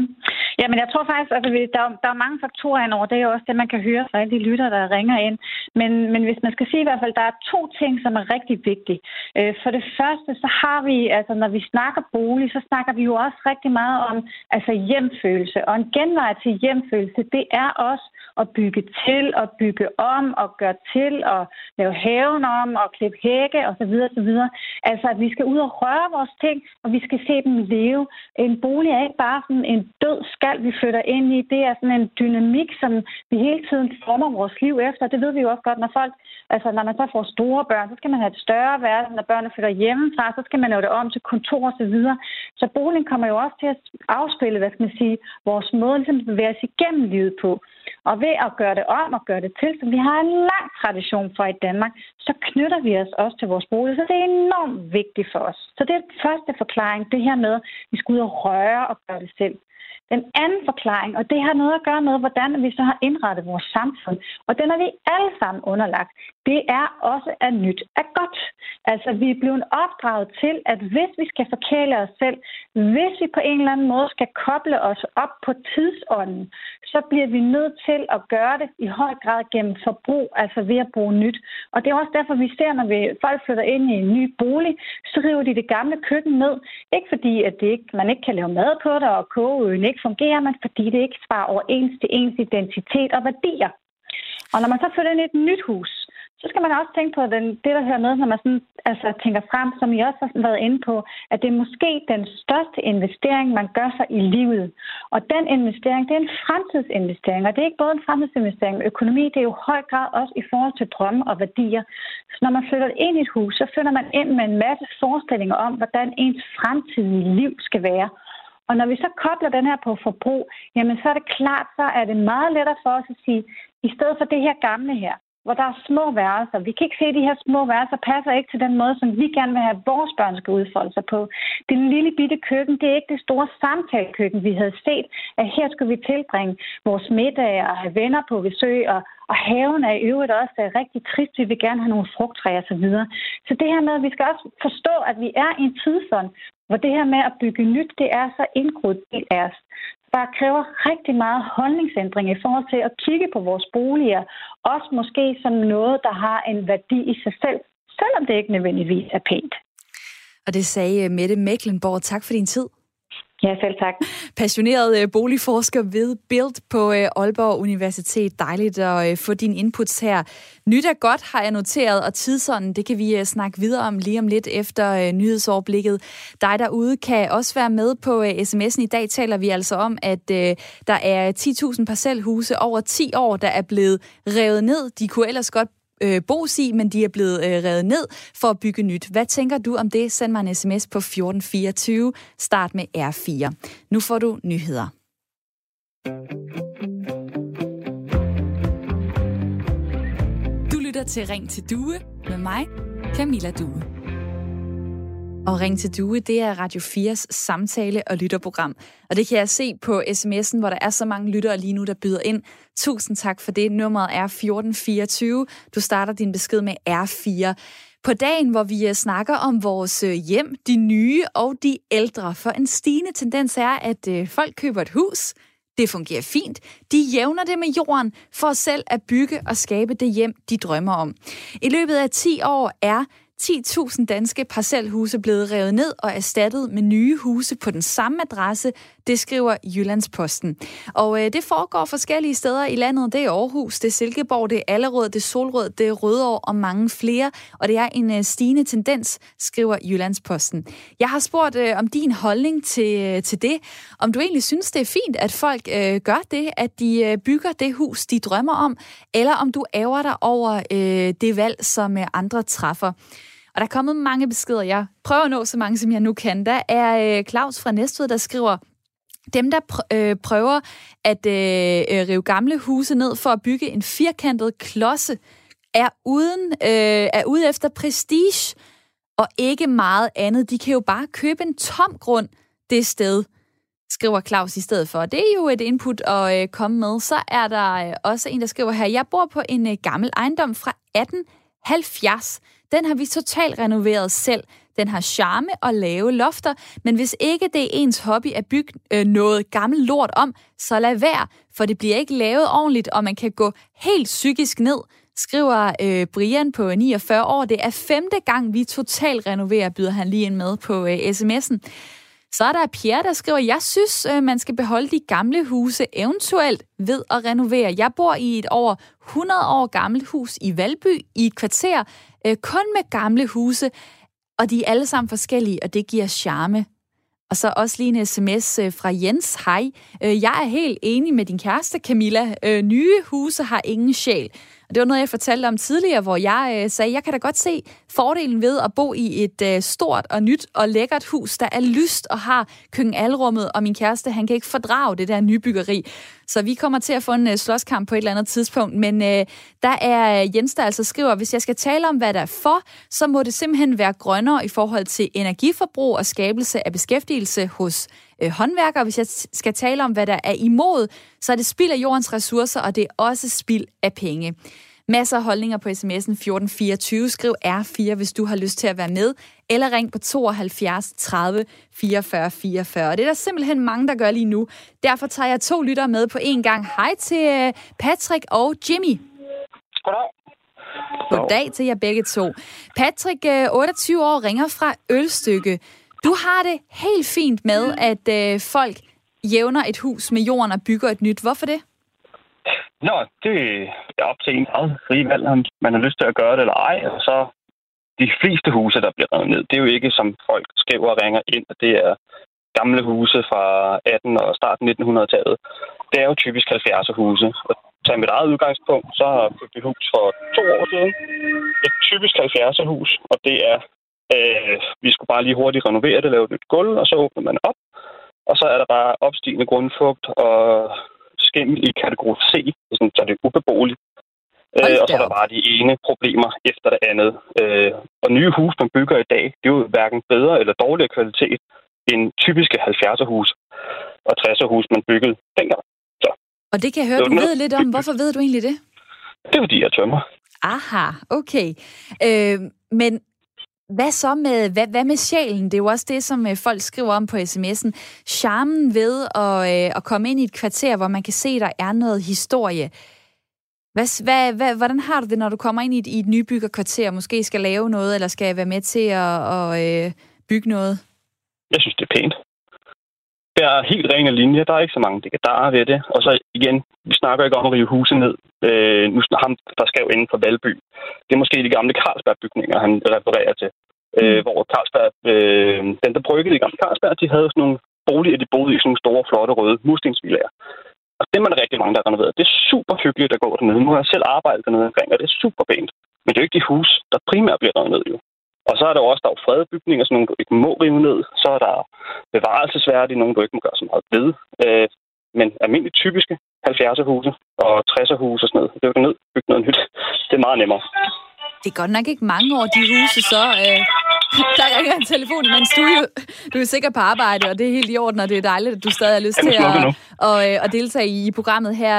Jamen, jeg tror faktisk, altså, der, er, der er mange faktorer indover. Det er jo også det, man kan høre fra alle de lytter, der ringer ind. Men, men hvis man skal sige i hvert fald, der er to ting, som er rigtig vigtige. Øh, for det første, så har vi, altså når vi snakker bolig, så snakker vi jo også rigtig meget om altså, hjemfølelse. Og en genvej til hjemfølelse, det er også at bygge til, og bygge om, og gøre til, og lave haven om, og klippe hække, osv. osv. Altså, at vi skal ud og røre vores ting, og vi skal se dem leve. En bolig er ikke bare sådan en død skal, vi flytter ind i. Det er sådan en dynamik, som vi hele tiden former vores liv efter. Det ved vi jo også godt, når folk, altså når man så får store børn, så skal man have et større værelse. Når børnene flytter hjemmefra, så skal man lave det om til kontor osv. Så, så boligen kommer jo også til at afspille, hvad skal man sige, vores måde ligesom at bevæge sig igennem livet på. Og ved at gøre det om og gøre det til, som vi har en lang tradition for i Danmark, så knytter vi os også til vores bolig, så det er enormt vigtigt for os. Så det er den første forklaring, det her med, at vi skal ud og røre og gøre det selv. Den anden forklaring, og det har noget at gøre med, hvordan vi så har indrettet vores samfund, og den er vi alle sammen underlagt, det er også at nyt er godt. Altså, vi er blevet opdraget til, at hvis vi skal forkæle os selv, hvis vi på en eller anden måde skal koble os op på tidsånden, så bliver vi nødt til at gøre det i høj grad gennem forbrug, altså ved at bruge nyt. Og det er også derfor, vi ser, når vi, folk flytter ind i en ny bolig, så river de det gamle køkken ned. Ikke fordi, at det ikke, man ikke kan lave mad på det og kogeøen ikke fungerer, men fordi det ikke sparer overens til ens identitet og værdier. Og når man så flytter ind i et nyt hus, så skal man også tænke på den, det, der hører med, når man sådan, altså, tænker frem, som I også har været inde på, at det er måske den største investering, man gør sig i livet. Og den investering, det er en fremtidsinvestering, og det er ikke både en fremtidsinvestering, men økonomi, det er jo i høj grad også i forhold til drømme og værdier. Så når man flytter ind i et hus, så flytter man ind med en masse forestillinger om, hvordan ens fremtidige liv skal være. Og når vi så kobler den her på forbrug, jamen så er det klart, så er det meget lettere for os at sige, i stedet for det her gamle her, hvor der er små værelser. Vi kan ikke se, at de her små værelser passer ikke til den måde, som vi gerne vil have, at vores børn skal udfolde sig på. Det lille bitte køkken, det er ikke det store samtalekøkken, vi havde set, at her skulle vi tilbringe vores middag og have venner på besøg, og, og haven er i øvrigt også er rigtig trist, vi vil gerne have nogle frugttræer osv. Så det her med, at vi skal også forstå, at vi er i en tidsånd, hvor det her med at bygge nyt, det er så indgroet del af os. Der kræver rigtig meget holdningsændring i forhold til at kigge på vores boliger, også måske som noget, der har en værdi i sig selv, selvom det ikke nødvendigvis er pænt. Og det sagde Mette Mechlenborg. Tak for din tid. Ja, selv tak. Passioneret boligforsker ved BUILD på Aalborg Universitet. Dejligt at få din inputs her. Nyt er godt, har jeg noteret, og tidsånden, det kan vi snakke videre om lige om lidt efter nyhedsoverblikket. Dig derude kan også være med på sms'en. I dag taler vi altså om, at der er ti tusind parcelhuse over ti år, der er blevet revet ned. De kunne ellers godt øh, bos i, men de er blevet øh, revet ned for at bygge nyt. Hvad tænker du om det? Send mig en sms på fjorten fireogtyve. Start med R fire. Nu får du nyheder. Du lytter til Ring til Due med mig, Camilla Due. Og Ring til Due, det er Radio fires samtale- og lytterprogram. Og det kan jeg se på sms'en, hvor der er så mange lyttere lige nu, der byder ind. Tusind tak for det. Nummeret er fjorten fireogtyve. Du starter din besked med R fire. På dagen, hvor vi snakker om vores hjem, de nye og de ældre. For en stigende tendens er, at folk køber et hus. Det fungerer fint. De jævner det med jorden for selv at bygge og skabe det hjem, de drømmer om. I løbet af ti år er ti tusind danske parcelhuse blevet revet ned og erstattet med nye huse på den samme adresse, det skriver Jyllandsposten. Og øh, det foregår forskellige steder i landet. Det er Aarhus, det er Silkeborg, det er Allerød, det er Solrød, det er Rødovre og mange flere. Og det er en øh, stigende tendens, skriver Jyllandsposten. Jeg har spurgt øh, om din holdning til, øh, til det. Om du egentlig synes, det er fint, at folk øh, gør det, at de øh, bygger det hus, de drømmer om, eller om du ærger dig over øh, det valg, som øh, andre træffer. Og der er kommet mange beskeder. Jeg prøver at nå så mange, som jeg nu kan. Der er Claus fra Næstved, der skriver, dem, der prøver at rive gamle huse ned for at bygge en firkantet klodse, er, uden, er ude efter prestige og ikke meget andet. De kan jo bare købe en tom grund det sted, skriver Claus i stedet for. Det er jo et input at komme med. Så er der også en, der skriver her, jeg bor på en gammel ejendom fra atten halvfjerds. Den har vi totalt renoveret selv. Den har charme og lave lofter, men hvis ikke det er ens hobby at bygge øh, noget gammelt lort om, så lad være, for det bliver ikke lavet ordentligt, og man kan gå helt psykisk ned, skriver øh, Brian på niogfyrre år. Det er femte gang, vi totalt renoverer, byder han lige ind med på øh, sms'en. Så er der Pierre, der skriver, jeg synes, øh, man skal beholde de gamle huse eventuelt ved at renovere. Jeg bor i et over hundrede år gammelt hus i Valby i et kvarter, kun med gamle huse, og de er alle sammen forskellige, og det giver charme. Og så også lige en sms fra Jens. Hej, jeg er helt enig med din kæreste, Camilla. Nye huse har ingen sjæl. Og det var noget, jeg fortalte om tidligere, hvor jeg sagde, jeg kan da godt se fordelen ved at bo i et stort og nyt og lækkert hus, der er lyst og har køkkenalrummet, og min kæreste, han kan ikke fordrage det der nybyggeri. Så vi kommer til at få en slåskamp på et eller andet tidspunkt, men øh, der er Jens, der altså skriver, hvis jeg skal tale om, hvad der er for, så må det simpelthen være grønnere i forhold til energiforbrug og skabelse af beskæftigelse hos øh, håndværkere. Hvis jeg skal tale om, hvad der er imod, så er det spild af jordens ressourcer, og det er også spild af penge. Masser af holdninger på sms'en fjorten fireogtyve. Skriv R fire, hvis du har lyst til at være med, eller ring på tooghalvfjerds tredive fireogfyrre fireogfyrre. Det er der simpelthen mange, der gør lige nu. Derfor tager jeg to lyttere med på en gang. Hej til Patrick og Jimmy. Goddag. Goddag til jer begge to. Patrick, otteogtyve år, ringer fra Ølstykke. Du har det helt fint med, at folk jævner et hus med jorden og bygger et nyt. Hvorfor det? Nå, det er op til en eget frie valg, om man har lyst til at gøre det eller ej. Og så de fleste huse, der bliver revet ned, det er jo ikke, som folk skriver og ringer ind, at det er gamle huse fra atten og starten nittenhundredetallet. Det er jo typisk halvfjerdserhuse. Og tager mit eget udgangspunkt, så har jeg købt et hus for to år siden. Et typisk halvfjerdserhus, og det er, øh, vi skulle bare lige hurtigt renovere det, lave et nyt gulv, og så åbner man op. Og så er der bare opstigende grundfugt og skimmel i kategori C, så det er ubeboeligt. Øh, og så er der bare de ene problemer efter det andet. Øh, og nye hus, man bygger i dag, det er jo hverken bedre eller dårligere kvalitet end typiske halvfjerdserhus og tresserhus, man byggede dengang. Så. Og det kan jeg høre, du ved lidt om. Hvorfor ved du egentlig det? Det er, fordi jeg tømmer. Aha, okay. Øh, men hvad så med, hvad, hvad med sjælen? Det er jo også det, som folk skriver om på sms'en. Charmen ved at, øh, at komme ind i et kvarter, hvor man kan se, at der er noget historie. Hvad, hvad, hvad, hvordan har du det, når du kommer ind i et, i et nybyggerkvarter, måske skal lave noget, eller skal være med til at, at øh, bygge noget? Jeg synes, det er pænt. Det er helt rene linjer. Der er ikke så mange dekadarer ved det. Og så igen, vi snakker ikke om at rive huset ned. Øh, nu snakker ham, der skrev inden for Valby. Det er måske de gamle Carlsberg-bygninger, han refererer til. Øh, hvor Carlsberg, øh, den der bryggede i gamle Carlsberg, de havde sådan nogle boliger, de boede i sådan nogle store, flotte, røde murstensvillaer. Og det er man rigtig mange, der er renoveret. Det er super hyggeligt at gå dernede. Nu har jeg selv arbejdet dernede omkring, og det er super pænt. Men det er jo ikke de hus, der primært bliver revet ned, jo. Og så er der også, der er fredede bygninger, sådan nogle, du ikke må rive ned. Så er der bevarelsesværdige, nogle, du ikke må gøre så meget ved. Øh, men almindeligt typiske halvfjerdserhuse og tresserhuse og sådan noget. Det er jo ned, bygge noget nyt. Det er meget nemmere. Det er godt nok ikke mange år, de huse så... Øh... Der ringer en telefon, men du er, jo, du er sikker på arbejde, og det er helt i orden, og det er dejligt, at du stadig har lyst til at, at, at deltage i programmet her.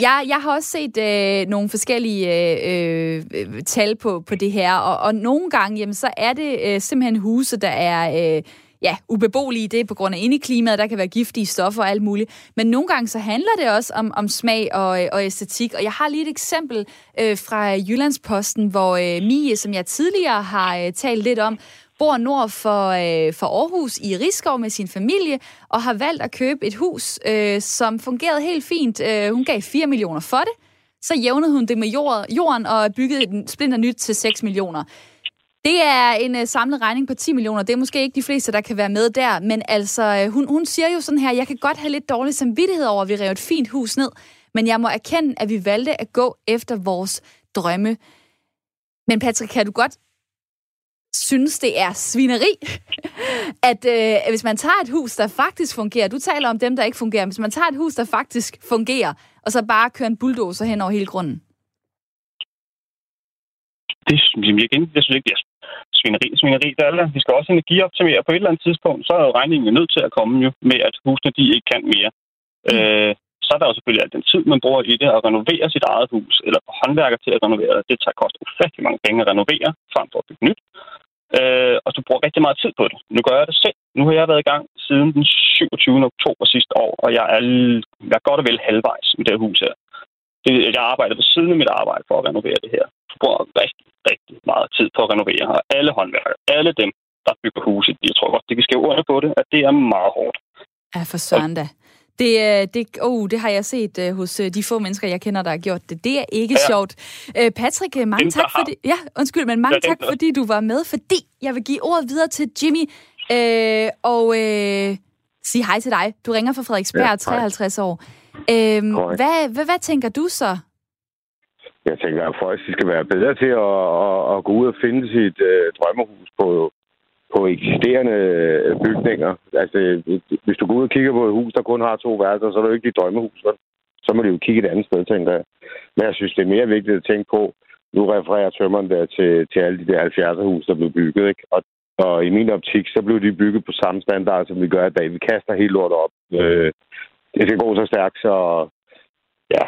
Jeg, jeg har også set øh, nogle forskellige øh, tal på, på det her, og, og nogle gange jamen, så er det øh, simpelthen huse, der er... Øh, ja, ubeboelige, det er på grund af indeklimaet, der kan være giftige stoffer og alt muligt. Men nogle gange så handler det også om, om smag og, og æstetik. Og jeg har lige et eksempel øh, fra Jyllandsposten, hvor øh, Mie, som jeg tidligere har øh, talt lidt om, bor nord for, øh, for Aarhus i Risskov med sin familie, og har valgt at købe et hus, øh, som fungerede helt fint. Øh, hun gav fire millioner for det. Så jævnede hun det med jord, jorden og byggede et splinter nyt til seks millioner. Det er en øh, samlet regning på ti millioner. Det er måske ikke de fleste, der kan være med der. Men altså, øh, hun, hun siger jo sådan her, jeg kan godt have lidt dårlig samvittighed over, at vi rev et fint hus ned, men jeg må erkende, at vi valgte at gå efter vores drømme. Men Patrick, kan du godt synes, det er svineri? At øh, hvis man tager et hus, der faktisk fungerer, du taler om dem, der ikke fungerer, hvis man tager et hus, der faktisk fungerer, og så bare kører en bulldozer hen over hele grunden. Det synes jeg ikke. Jeg synes ikke, det er svineri. Svineri, der er der. Vi skal også energioptimere på et eller andet tidspunkt. Så er regningen nødt til at komme jo med, at husene de ikke kan mere. Mm. Øh, så er der jo selvfølgelig alt den tid, man bruger i det at renovere sit eget hus, eller på håndværker til at renovere det. Det tager kost ufattelig mange penge at renovere, frem for at bygge nyt. Øh, og du bruger rigtig meget tid på det. Nu gør jeg det selv. Nu har jeg været i gang siden den syvogtyvende oktober sidste år, og jeg er, jeg er godt og vel halvvejs med det her hus her. Det, jeg arbejder ved siden af mit arbejde for at renovere det her. Jeg bruger rigtig, rigtig meget tid på at renovere her. Alle håndværkere, alle dem, der bygger huset, jeg tror godt, det kan skrive under på det, at det er meget hårdt. Ja, for søren da. Det, det, oh, det har jeg set uh, hos de få mennesker, jeg kender, der har gjort det. Det er ikke ja. sjovt. Uh, Patrick, mange dem, tak, fordi, ja, undskyld, men mange dem, tak fordi du var med, fordi jeg vil give ordet videre til Jimmy uh, og uh, sige hej til dig. Du ringer fra Frederiksberg, ja, treoghalvtreds år. Øhm, hvad, hvad, hvad tænker du så? Jeg tænker, at folk skal være bedre til at, at, at gå ud og finde sit øh, drømmehus på, på eksisterende bygninger. Altså, hvis du går ud og kigger på et hus, der kun har to værelser, så er det jo ikke dit drømmehus. Så må du jo kigge et andet sted, tænker jeg. Men jeg synes, det er mere vigtigt at tænke på, nu refererer tømmeren der til, til alle de der halvfjerdserhus, der blev bygget, ikke? Og, og i min optik, så blev de bygget på samme standard, som vi gør i dag. Vi kaster helt lort op. Øh, Det skal gå så stærkt, så ja,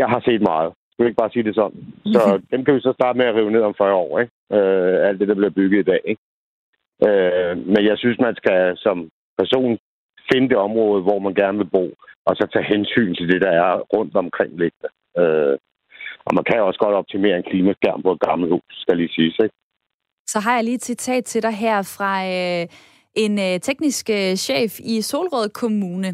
jeg har set meget. Jeg vil ikke bare sige det sådan. Så dem kan vi så starte med at rive ned om fyrre år, ikke? Øh, alt det, der bliver bygget i dag, ikke? Øh, men jeg synes, man skal som person finde det område, hvor man gerne vil bo, og så tage hensyn til det, der er rundt omkring lidt. Øh, og man kan også godt optimere en klimaskærm på et gammelt hus, skal lige siges, ikke? Så har jeg lige et citat til dig her fra... Øh en øh, teknisk øh, chef i Solrød Kommune.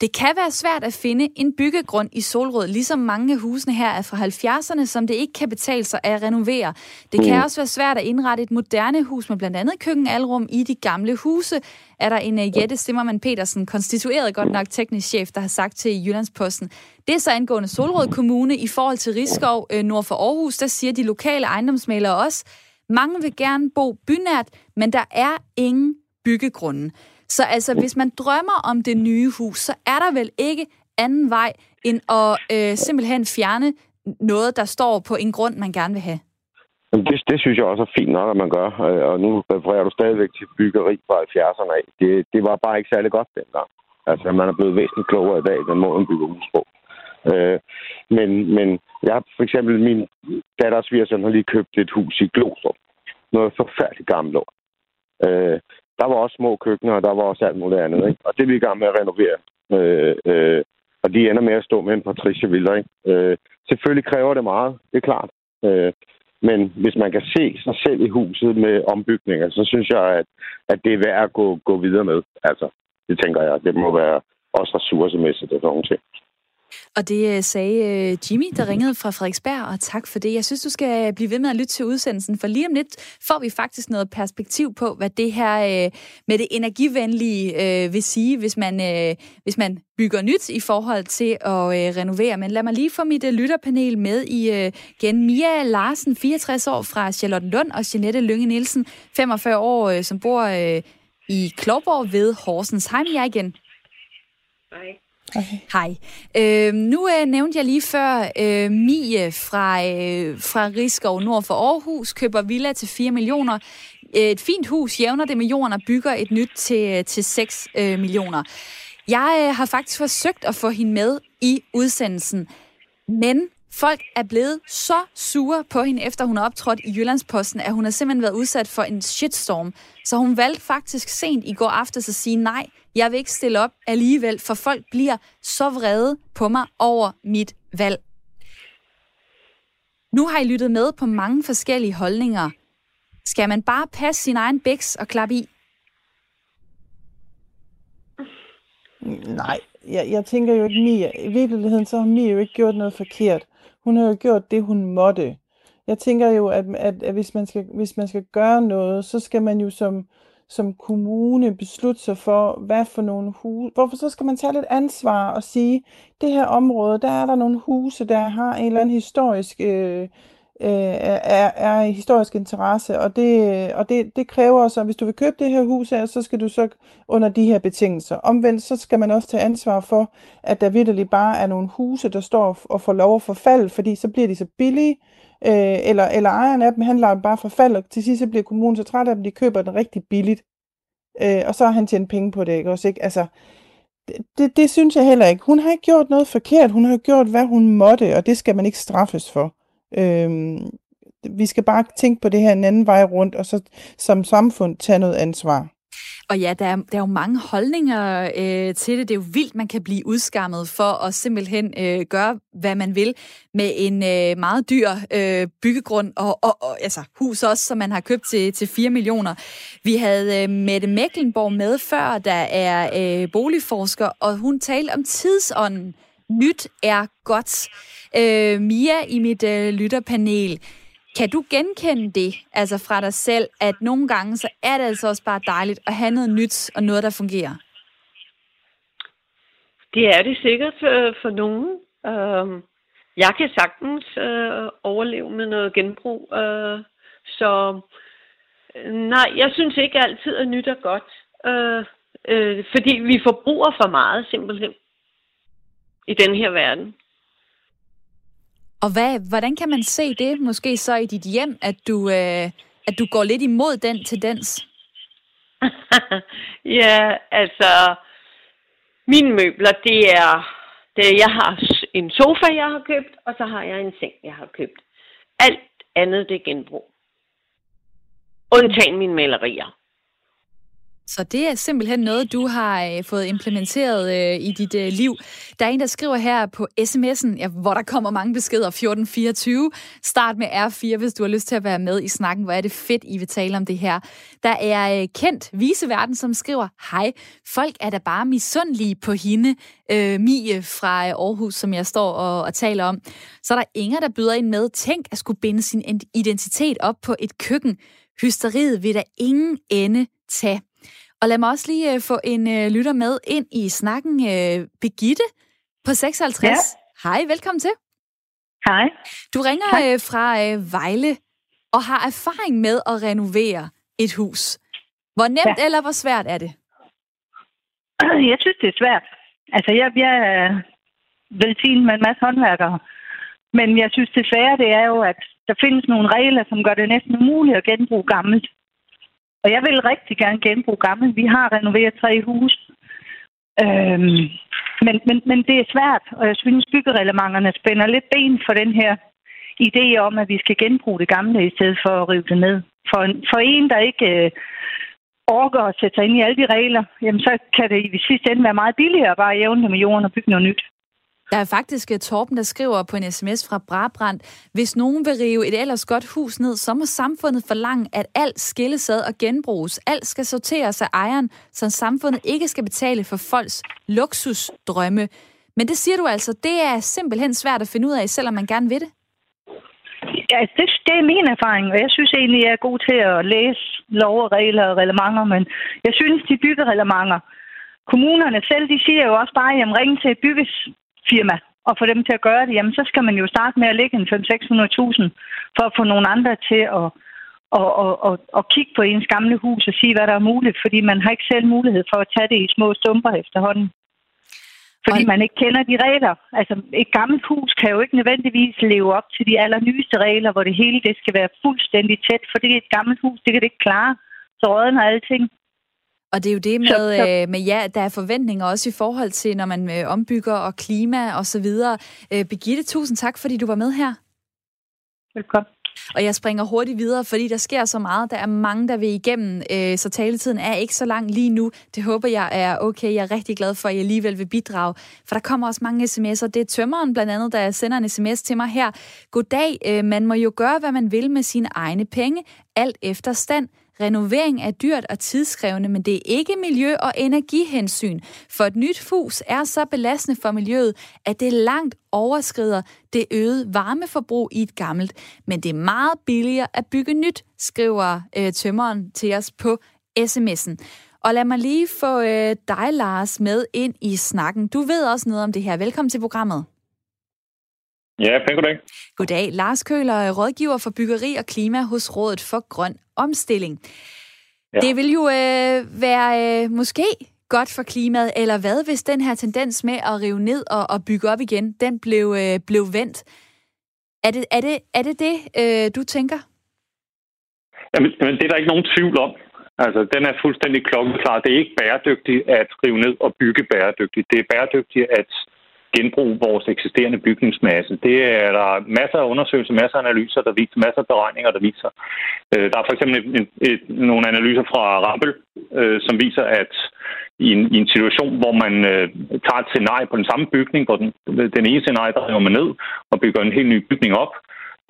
Det kan være svært at finde en byggegrund i Solrød, ligesom mange af husene her er fra halvfjerdserne, som det ikke kan betale sig at renovere. Det kan også være svært at indrette et moderne hus med blandt andet køkkenalrum i de gamle huse, er der en øh, Jette Zimmermann Petersen, konstitueret godt nok teknisk chef, der har sagt til Jyllandsposten. Det er så angående Solrød Kommune i forhold til Risskov øh, nord for Aarhus, der siger de lokale ejendomsmælere også, mange vil gerne bo bynært, men der er ingen byggegrunden. Så altså, hvis man drømmer om det nye hus, så er der vel ikke anden vej end at øh, simpelthen fjerne noget, der står på en grund, man gerne vil have. Det, det synes jeg også er fint nok, at man gør. Og nu refererer du stadigvæk til byggeri fra halvfjerdserne af. Det, det var bare ikke særlig godt dengang. Altså, man er blevet væsentligt klogere i dag, den måde man bygger hus på. Øh, men, men jeg har for eksempel, min datters svigersøn har lige købt et hus i Klovborg. Noget forfærdeligt gammelt år. Øh, Der var også små køkkener, og der var også alt muligt andet, ikke? Og det vi er i gang med at renovere. Øh, øh, og de ender med at stå med en patriciervilla, ikke? Øh, selvfølgelig kræver det meget, det er klart. Øh, men hvis man kan se sig selv i huset med ombygninger, så synes jeg, at, at det er værd at gå, gå videre med. Altså, det tænker jeg, det må være også ressourcemæssigt og sådan nogle ting. Og det sagde Jimmy, der ringede fra Frederiksberg, og tak for det. Jeg synes, du skal blive ved med at lytte til udsendelsen, for lige om lidt får vi faktisk noget perspektiv på, hvad det her øh, med det energivenlige øh, vil sige, hvis man, øh, hvis man bygger nyt i forhold til at øh, renovere. Men lad mig lige få mit øh, lytterpanel med i øh, igen. Mia Larsen, fireogtres år, fra Charlottenlund, og Jeanette Lønge Nielsen, femogfyrre år, øh, som bor øh, i Klovborg ved Horsens. Hej med jer igen. Hej. Okay. Hej. Øh, nu øh, nævnte jeg lige før øh, Mie fra, øh, fra Risskov nord for Aarhus, køber villa til fire millioner. Et fint hus, jævner det med jorden og bygger et nyt til, til seks øh, millioner. Jeg øh, har faktisk forsøgt at få hende med i udsendelsen, men folk er blevet så sure på hende, efter hun er optrådt i Jyllandsposten, at hun har simpelthen været udsat for en shitstorm. Så hun valgte faktisk sent i går aftes at sige nej, jeg vil ikke stille op alligevel, for folk bliver så vrede på mig over mit valg. Nu har I lyttet med på mange forskellige holdninger. Skal man bare passe sin egen bæks og klappe i? Nej, jeg, jeg tænker jo ikke Mia. I virkeligheden så har Mia jo ikke gjort noget forkert. Hun har jo gjort det, hun måtte. Jeg tænker jo, at, at, at hvis man skal, hvis man skal gøre noget, så skal man jo som... som kommune beslutter sig for, hvad for nogle huse. Hvorfor så skal man tage lidt ansvar og sige, det her område, der er der nogle huse, der har en eller anden historisk, øh, øh, er, er historisk interesse, og, det, og det, det kræver så, hvis du vil købe det her hus her, så skal du så under de her betingelser. Omvendt, så skal man også tage ansvar for, at der virkelig bare er nogle huse, der står og får lov at forfalde, fordi så bliver de så billige, Øh, eller, eller ejeren af dem, han lader bare forfald, og til sidst så bliver kommunen så træt af dem, de køber den rigtig billigt, øh, og så har han tjent penge på det, ikke også, ikke? Altså, det, det synes jeg heller ikke. Hun har ikke gjort noget forkert, hun har gjort, hvad hun måtte, og det skal man ikke straffes for. Øh, vi skal bare tænke på det her en anden vej rundt, og så som samfund tage noget ansvar. Og ja, der er, der er jo mange holdninger øh, til det. Det er jo vildt, man kan blive udskammet for at simpelthen øh, gøre, hvad man vil, med en øh, meget dyr øh, byggegrund og, og, og altså, hus også, som man har købt til, til fire millioner. Vi havde øh, Mette Mechlenborg med før, der er øh, boligforsker, og hun talte om tidsånden. Nyt er godt. Øh, Mia i mit øh, lytterpanel. Kan du genkende det, altså fra dig selv, at nogle gange, så er det altså også bare dejligt at have noget nyt og noget, der fungerer? Det er det sikkert for nogen. Jeg kan sagtens overleve med noget genbrug, så nej, jeg synes ikke altid, at nyt er godt, fordi vi forbruger for meget simpelthen i den her verden. Og hvad, hvordan kan man se det måske så i dit hjem, at du, øh, at du går lidt imod den tendens? Ja, altså, mine møbler, det er, det, jeg har en sofa, jeg har købt, og så har jeg en seng, jeg har købt. Alt andet, det er genbrug. Undtagen mine malerier. Så det er simpelthen noget, du har øh, fået implementeret øh, i dit øh, liv. Der er en, der skriver her på sms'en, ja, hvor der kommer mange beskeder, fjorten fireogtyve. Start med R fire, hvis du har lyst til at være med i snakken. Hvor er det fedt, I vil tale om det her. Der er øh, Kendt Viseverden, som skriver, hej, folk er da bare misundelige på hende, øh, Mie fra Aarhus, som jeg står og, og taler om. Så er der Inger, der byder ind med, tænk at skulle binde sin identitet op på et køkken. Hysteriet vil der ingen ende tage. Og lad mig også lige få en lytter med ind i snakken. Birgitte på seksoghalvtreds. Ja. Hej, velkommen til. Hej. Du ringer Hej. fra Vejle og har erfaring med at renovere et hus. Hvor nemt ja. eller hvor svært er det? Jeg synes, det er svært. Altså, jeg, jeg er velsignet med en masse håndværkere. Men jeg synes, det svære det er jo, at der findes nogle regler, som gør det næsten umuligt at genbruge gammelt. Og jeg vil rigtig gerne genbruge gammel. Vi har renoveret tre huse. Øhm, men, men, men det er svært, og jeg synes, byggereglementerne spænder lidt ben for den her idé om, at vi skal genbruge det gamle, i stedet for at rive det ned. For en, for en der ikke øh, orker at sætte sig ind i alle de regler, jamen så kan det i sidste ende være meget billigere at bare jævne det med jorden og bygge noget nyt. Der er faktisk Torben, der skriver på en sms fra Brabrand, hvis nogen vil rive et ellers godt hus ned, så må samfundet forlange, at alt skilles ad og genbruges. Alt skal sorteres af ejeren, så samfundet ikke skal betale for folks luksusdrømme. Men det siger du altså, det er simpelthen svært at finde ud af, selvom man gerne vil det? Ja, det, det er min erfaring, og jeg synes egentlig, jeg er god til at læse lov og regler og reglementer, men jeg synes, de bygger reglementer. Kommunerne selv, de siger jo også bare, jamen ringe til et byggefirma og få dem til at gøre det. Jamen, så skal man jo starte med at lægge en fem hundrede til seks hundrede tusind for at få nogle andre til at og, og, og, og kigge på ens gamle hus og sige, hvad der er muligt, fordi man har ikke selv mulighed for at tage det i små stumper efterhånden. Fordi man ikke kender de regler. Altså, et gammelt hus kan jo ikke nødvendigvis leve op til de allernyeste regler, hvor det hele det skal være fuldstændig tæt, for det er et gammelt hus, det kan det ikke klare. Så røden og alting. Og det er jo det med, så, så. Øh, med ja, der er forventninger også i forhold til, når man øh, ombygger og klima og så videre. Øh, Birgitte, tusind tak, fordi du var med her. Velkommen. Og jeg springer hurtigt videre, fordi der sker så meget. Der er mange, der vil igennem, så taletiden er ikke så lang lige nu. Det håber jeg er okay. Jeg er rigtig glad for, at I alligevel vil bidrage. For der kommer også mange sms'er. Det er tømmeren blandt andet, der sender en sms til mig her. Goddag, man må jo gøre, hvad man vil med sine egne penge. Alt efter stand. Renovering er dyrt og tidskrævende, men det er ikke miljø- og energihensyn. For et nyt hus er så belastende for miljøet, at det langt overskrider det øgede varmeforbrug i et gammelt. Men det er meget billigere at bygge nyt, skriver øh, tømmeren til os på sms'en. Og lad mig lige få øh, dig, Lars, med ind i snakken. Du ved også noget om det her. Velkommen til programmet. Ja, pænt goddag. Goddag. Lars Køhler, rådgiver for byggeri og klima hos Rådet for Grøn Omstilling. Ja. Det vil jo øh, være øh, måske godt for klimaet, eller hvad, hvis den her tendens med at rive ned og, og bygge op igen, den blev, øh, blev vendt. Er det er det, er det, det øh, du tænker? Jamen, det er der ikke nogen tvivl om. Altså, den er fuldstændig klokkeklar. Det er ikke bæredygtigt at rive ned og bygge bæredygtigt. Det er bæredygtigt at genbruge vores eksisterende bygningsmasse. Det er der er masser af undersøgelser, masser af analyser, der viser, masser af beregninger, der viser. Der er for eksempel et, et, et, nogle analyser fra Rappel, øh, som viser, at i en, i en situation, hvor man øh, tager et scenarie på den samme bygning, hvor den, den ene scenarie, der river man ned og bygger en helt ny bygning op,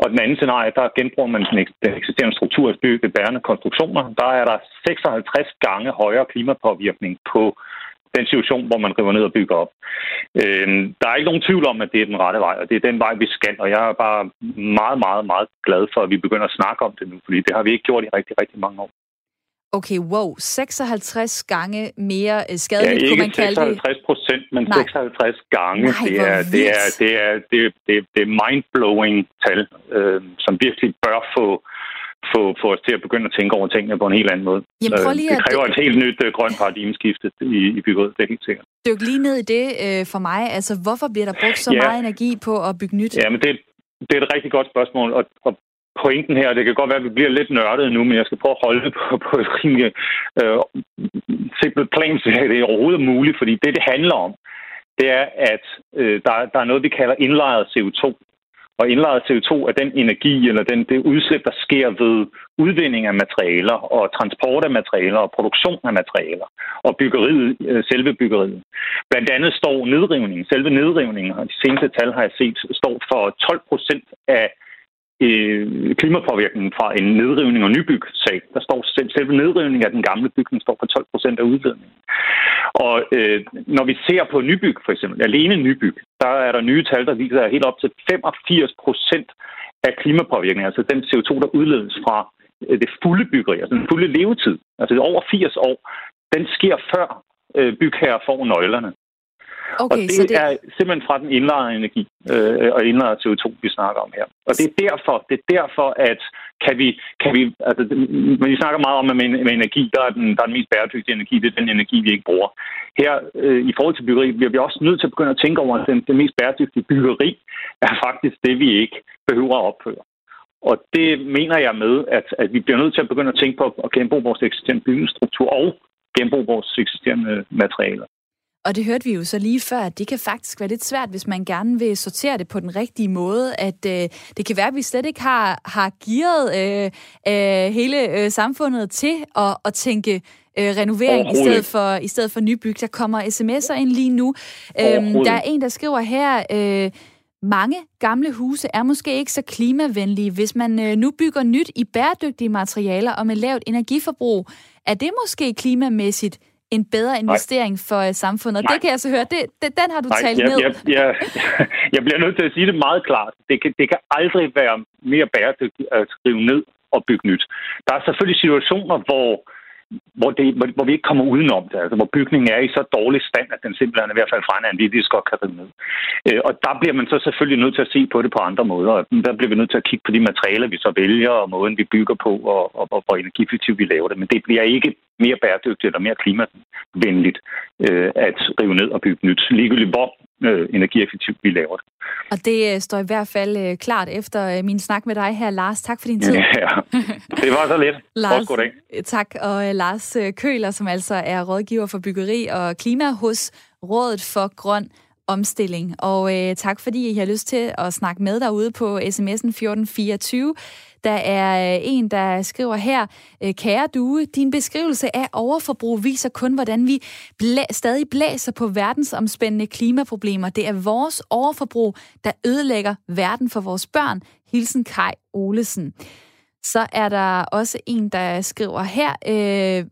og den anden scenarie, der genbruger man den eksisterende struktur af bygget bærende konstruktioner, der er der seksoghalvtreds gange højere klimapåvirkning på den situation, hvor man river ned og bygger op. Øh, der er ikke nogen tvivl om, at det er den rette vej, og det er den vej, vi skal, og jeg er bare meget, meget, meget glad for, at vi begynder at snakke om det nu, fordi det har vi ikke gjort i rigtig, rigtig mange år. Okay, wow. seksoghalvtreds gange mere skadeligt, ja, kunne man kalde det. Ja, ikke seksoghalvtreds procent, men nej. seksoghalvtreds gange. Nej, det, er, det, er, det, er, det, er, det, er, det er mind-blowing tal, øh, som virkelig bør få Få, få os til at begynde at tænke over tingene på en helt anden måde. Jamen, prøv lige at... Det kræver et helt nyt uh, grønt paradigmeskifte i, i byggeriet, det er helt sikkert. Dyk lige ned i det uh, for mig. Altså, hvorfor bliver der brugt så ja. meget energi på at bygge nyt? Ja, men det, det er et rigtig godt spørgsmål, og, og pointen her, det kan godt være, at vi bliver lidt nørdet nu, men jeg skal prøve at holde det på, på et rimelig øh, simpelt plan, så det er overhovedet muligt, fordi det, det handler om, det er, at øh, der, der er noget, vi kalder indlejret C O to. Og indlejret C O to er den energi, eller den, det udslip, der sker ved udvinding af materialer, og transport af materialer, og produktion af materialer, og byggeriet, selve byggeriet. Blandt andet står nedrivningen, selve nedrivningen, og de seneste tal har jeg set, står for tolv procent af øh, klimapåvirkningen fra en nedrivning og nybyg-sag. Der står selv, selve nedrivningen af den gamle bygning står for tolv procent af udledningen. Og øh, når vi ser på nybyg, for eksempel, alene nybyg, der er der nye tal, der viser helt op til femogfirs procent af klimapåvirkningen, altså den C O to, der udledes fra det fulde byggeri, altså den fulde levetid, altså over firs år, den sker før øh, bygherrer får nøglerne. Okay, og det, så det er simpelthen fra den indlejrede energi øh, og indlejrede C O to, vi snakker om her. Og det er derfor, det er derfor at kan vi, kan vi altså, men vi snakker meget om, at med, med energi, der er, den, der er den mest bæredygtige energi, det er den energi, vi ikke bruger. Her øh, i forhold til byggeri, bliver vi også nødt til at begynde at tænke over, at den, den mest bæredygtige byggeri er faktisk det, vi ikke behøver at opføre. Og det mener jeg med, at, at vi bliver nødt til at begynde at tænke på at genbruge vores eksisterende bygningsstruktur og genbruge vores eksisterende materialer. Og det hørte vi jo så lige før, at det kan faktisk være lidt svært, hvis man gerne vil sortere det på den rigtige måde, at øh, det kan være, at vi slet ikke har, har gearet øh, øh, hele øh, samfundet til at, at tænke øh, renovering i stedet, for, i stedet for nybyg. Der kommer sms'er ind lige nu. Øhm, der er en, der skriver her... Øh, Mange gamle huse er måske ikke så klimavenlige, hvis man nu bygger nyt i bæredygtige materialer og med lavt energiforbrug. Er det måske klimamæssigt en bedre investering Nej. for uh, samfundet. Nej. Det kan jeg så høre. Det, det, den har du Nej, talt jeg, ned. Jeg, jeg, jeg bliver nødt til at sige det meget klart. Det kan, det kan aldrig være mere bæredygtigt at skrive ned og bygge nyt. Der er selvfølgelig situationer, hvor Hvor, det, hvor, hvor vi ikke kommer udenom det, altså hvor bygningen er i så dårlig stand, at den simpelthen i hvert fald fra en anden vidt godt kan rive ned. Øh, og der bliver man så selvfølgelig nødt til at se på det på andre måder. Der bliver vi nødt til at kigge på de materialer, vi så vælger, og måden, vi bygger på, og, og, og hvor energieffektivt vi laver det. Men det bliver ikke mere bæredygtigt og mere klimavenligt øh, at rive ned og bygge nyt, ligegyldigt hvor øh, energieffektivt vi laver det. Og det øh, står i hvert fald øh, klart efter øh, min snak med dig her, Lars. Tak for din tid. Ja, det var så lidt. Lars, god dag. Tak. Og øh, Lars Køhler, som altså er rådgiver for byggeri og klima hos Rådet for Grøn Omstilling. Og øh, tak, fordi I har lyst til at snakke med derude på sms'en fjorten fireogtyve. Der er øh, en, der skriver her, kære Due, din beskrivelse af overforbrug viser kun, hvordan vi blæ- stadig blæser på verdensomspændende klimaproblemer. Det er vores overforbrug, der ødelægger verden for vores børn. Hilsen Kai Olesen. Så er der også en, der skriver her, øh,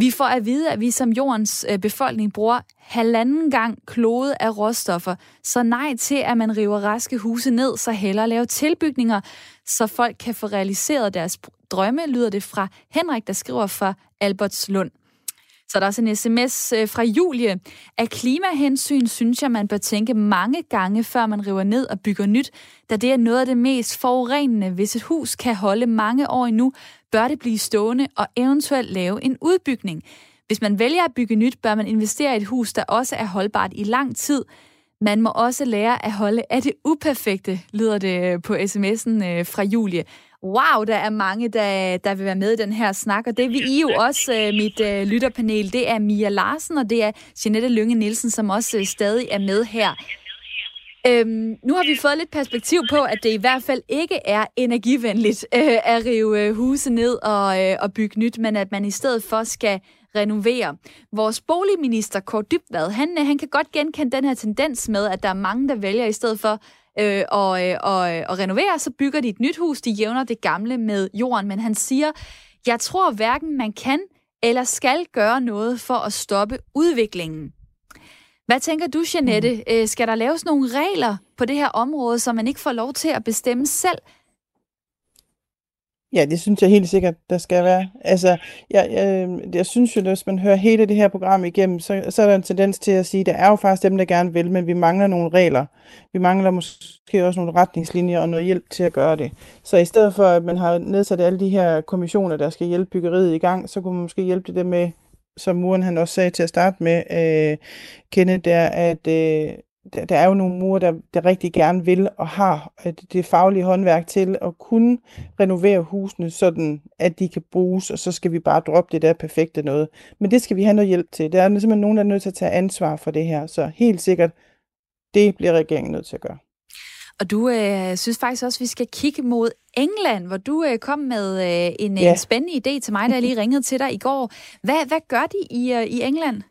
vi får at vide, at vi som jordens befolkning bruger halvanden gang klode af råstoffer, så nej til, at man river raske huse ned, så hellere lave tilbygninger, så folk kan få realiseret deres drømme, lyder det fra Henrik, der skriver fra Albertslund. Så er der også en sms fra Julie. Af klimahensyn synes jeg, man bør tænke mange gange, før man river ned og bygger nyt, da det er noget af det mest forurenende. Hvis et hus kan holde mange år endnu, bør det blive stående og eventuelt lave en udbygning. Hvis man vælger at bygge nyt, bør man investere i et hus, der også er holdbart i lang tid. Man må også lære at holde af det uperfekte, lyder det på sms'en fra Julie. Wow, der er mange, der, der vil være med i den her snak, og det vil I jo også, mit øh, lytterpanel. Det er Mia Larsen, og det er Jeanette Lønge Nielsen, som også øh, stadig er med her. Øhm, nu har vi fået lidt perspektiv på, at det i hvert fald ikke er energivenligt øh, at rive øh, huse ned og, øh, og bygge nyt, men at man i stedet for skal renovere. Vores boligminister, Kaare Dybvad, han, han kan godt genkende den her tendens med, at der er mange, der vælger i stedet for øh, og, og, og renovere, så bygger de et nyt hus, de jævner det gamle med jorden. Men han siger, jeg tror hverken man kan eller skal gøre noget for at stoppe udviklingen. Hvad tænker du, Jeanette? Mm. Øh, skal der laves nogle regler på det her område, så man ikke får lov til at bestemme selv? Ja, det synes jeg helt sikkert, der skal være. Altså, jeg, jeg, jeg synes jo, at hvis man hører hele det her program igennem, så, så er der en tendens til at sige, at der er jo faktisk dem, der gerne vil, men vi mangler nogle regler. Vi mangler måske også nogle retningslinjer og noget hjælp til at gøre det. Så i stedet for, at man har nedsat alle de her kommissioner, der skal hjælpe byggeriet i gang, så kunne man måske hjælpe det der med, som Muren han også sagde til at starte med, øh, Kenneth, der, at øh, der, der er jo nogle murer, der, der rigtig gerne vil og har det faglige håndværk til at kunne renovere husene, sådan at de kan bruges, og så skal vi bare droppe det der perfekte noget. Men det skal vi have noget hjælp til. Der er simpelthen nogen, der er nødt til at tage ansvar for det her, så helt sikkert, det bliver regeringen nødt til at gøre. Og du øh, synes faktisk også, at vi skal kigge mod England, hvor du øh, kom med øh, en, yeah. en spændende idé til mig, der lige ringede til dig i går. Hvad, hvad gør de i, øh, i England?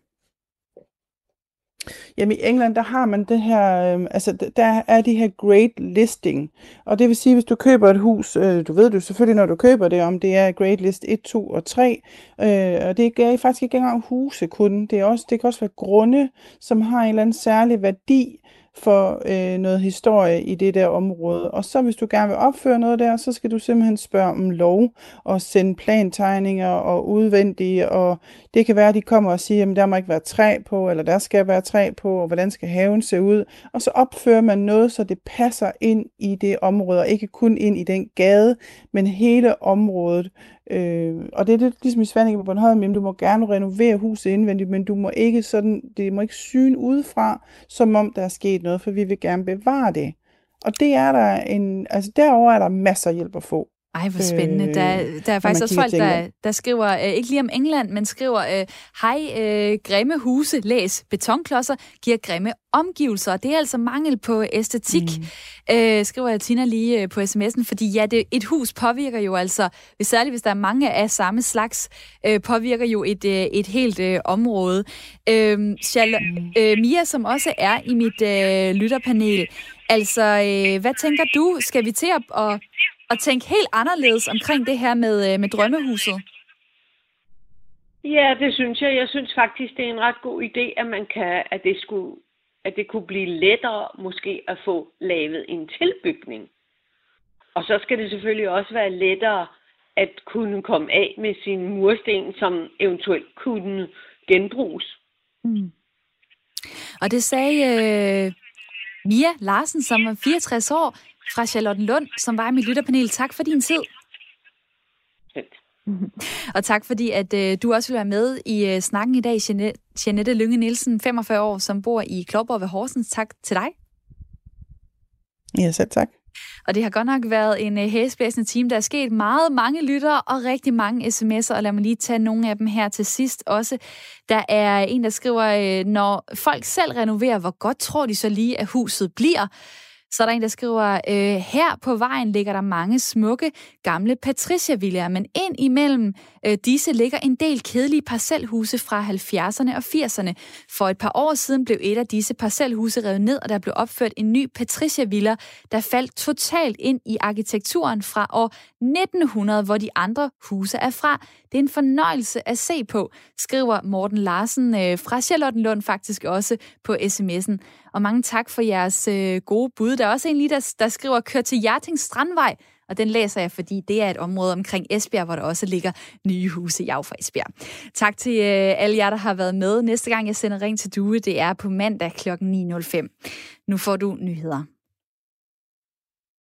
Jamen i England, der har man det her, øh, altså der er de her great listing. Og det vil sige, hvis du køber et hus, øh, du ved du selvfølgelig, når du køber det, om det er great list et, to og tre. Øh, og det er faktisk ikke engang huse kun. Det er også, det kan også være grunde, som har en eller anden særlig værdi for øh, noget historie i det der område. Og så hvis du gerne vil opføre noget der, så skal du simpelthen spørge om lov og sende plantegninger og udvendige, og det kan være, at de kommer og siger, at der må ikke være træ på, eller der skal være træ på, og hvordan skal haven se ud? Og så opfører man noget, så det passer ind i det område, og ikke kun ind i den gade, men hele området. Øh, og det er det, ligesom i Svaneke på Bornholm, jamen, du må gerne renovere huset indvendigt, men du må ikke sådan, det må ikke syne udefra, som om der er sket noget, for vi vil gerne bevare det. Og det er der en, altså derover er der masser af hjælp at få. Ej, hvor spændende. Øh, der, der er faktisk også folk, der, der skriver, øh, ikke lige om England, men skriver, øh, hej, øh, grimme huse, læs betonklodser, giver grimme omgivelser. Og det er altså mangel på æstetik, mm. øh, skriver Tina lige øh, på sms'en, fordi ja, det, et hus påvirker jo altså, særligt hvis der er mange af samme slags, øh, påvirker jo et, øh, et helt øh, område. Øh, Charl- øh, Mia, som også er i mit øh, lytterpanel, altså, øh, hvad tænker du? Skal vi til at... at og tænke helt anderledes omkring det her med, med drømmehuset? Ja, det synes jeg. Jeg synes faktisk, det er en ret god idé, at man kan, at det skulle, at det kunne blive lettere måske at få lavet en tilbygning. Og så skal det selvfølgelig også være lettere at kunne komme af med sine mursten, som eventuelt kunne genbruges. Mm. Og det sagde øh, Mia Larsen, som var fireogtres år, fra Charlottenlund, som var i mit lytterpanel. Tak for din tid. Fedt. Og tak fordi, at øh, du også vil være med i øh, snakken i dag, Jeanette, Jeanette Lønge Nielsen, femogfyrre år, som bor i Klovborg ved Horsens. Tak til dig. Ja, selv tak. Og det har godt nok været en øh, hæsblæsende time. Der er sket meget mange lyttere og rigtig mange sms'er, og lad mig lige tage nogle af dem her til sidst også. Der er en, der skriver, øh, når folk selv renoverer, hvor godt tror de så lige, at huset bliver? Så er der en, der skriver, øh, her på vejen ligger der mange smukke, gamle patriciervillaer, men ind imellem øh, disse ligger en del kedelige parcelhuse fra halvfjerdserne og firserne. For et par år siden blev et af disse parcelhuse revet ned, og der blev opført en ny patriciervilla, der faldt totalt ind i arkitekturen fra år nitten hundrede, hvor de andre huse er fra. Det er en fornøjelse at se på, skriver Morten Larsen øh, fra Charlottenlund faktisk også på sms'en. Og mange tak for jeres øh, gode bud. Der er også en lige, der, der skriver, kør til Hjertings Strandvej, og den læser jeg, fordi det er et område omkring Esbjerg, hvor der også ligger nye huse i fra Esbjerg. Tak til øh, alle jer, der har været med. Næste gang jeg sender Ring til Due, det er på mandag klokken ni nul fem. Nu får du nyheder.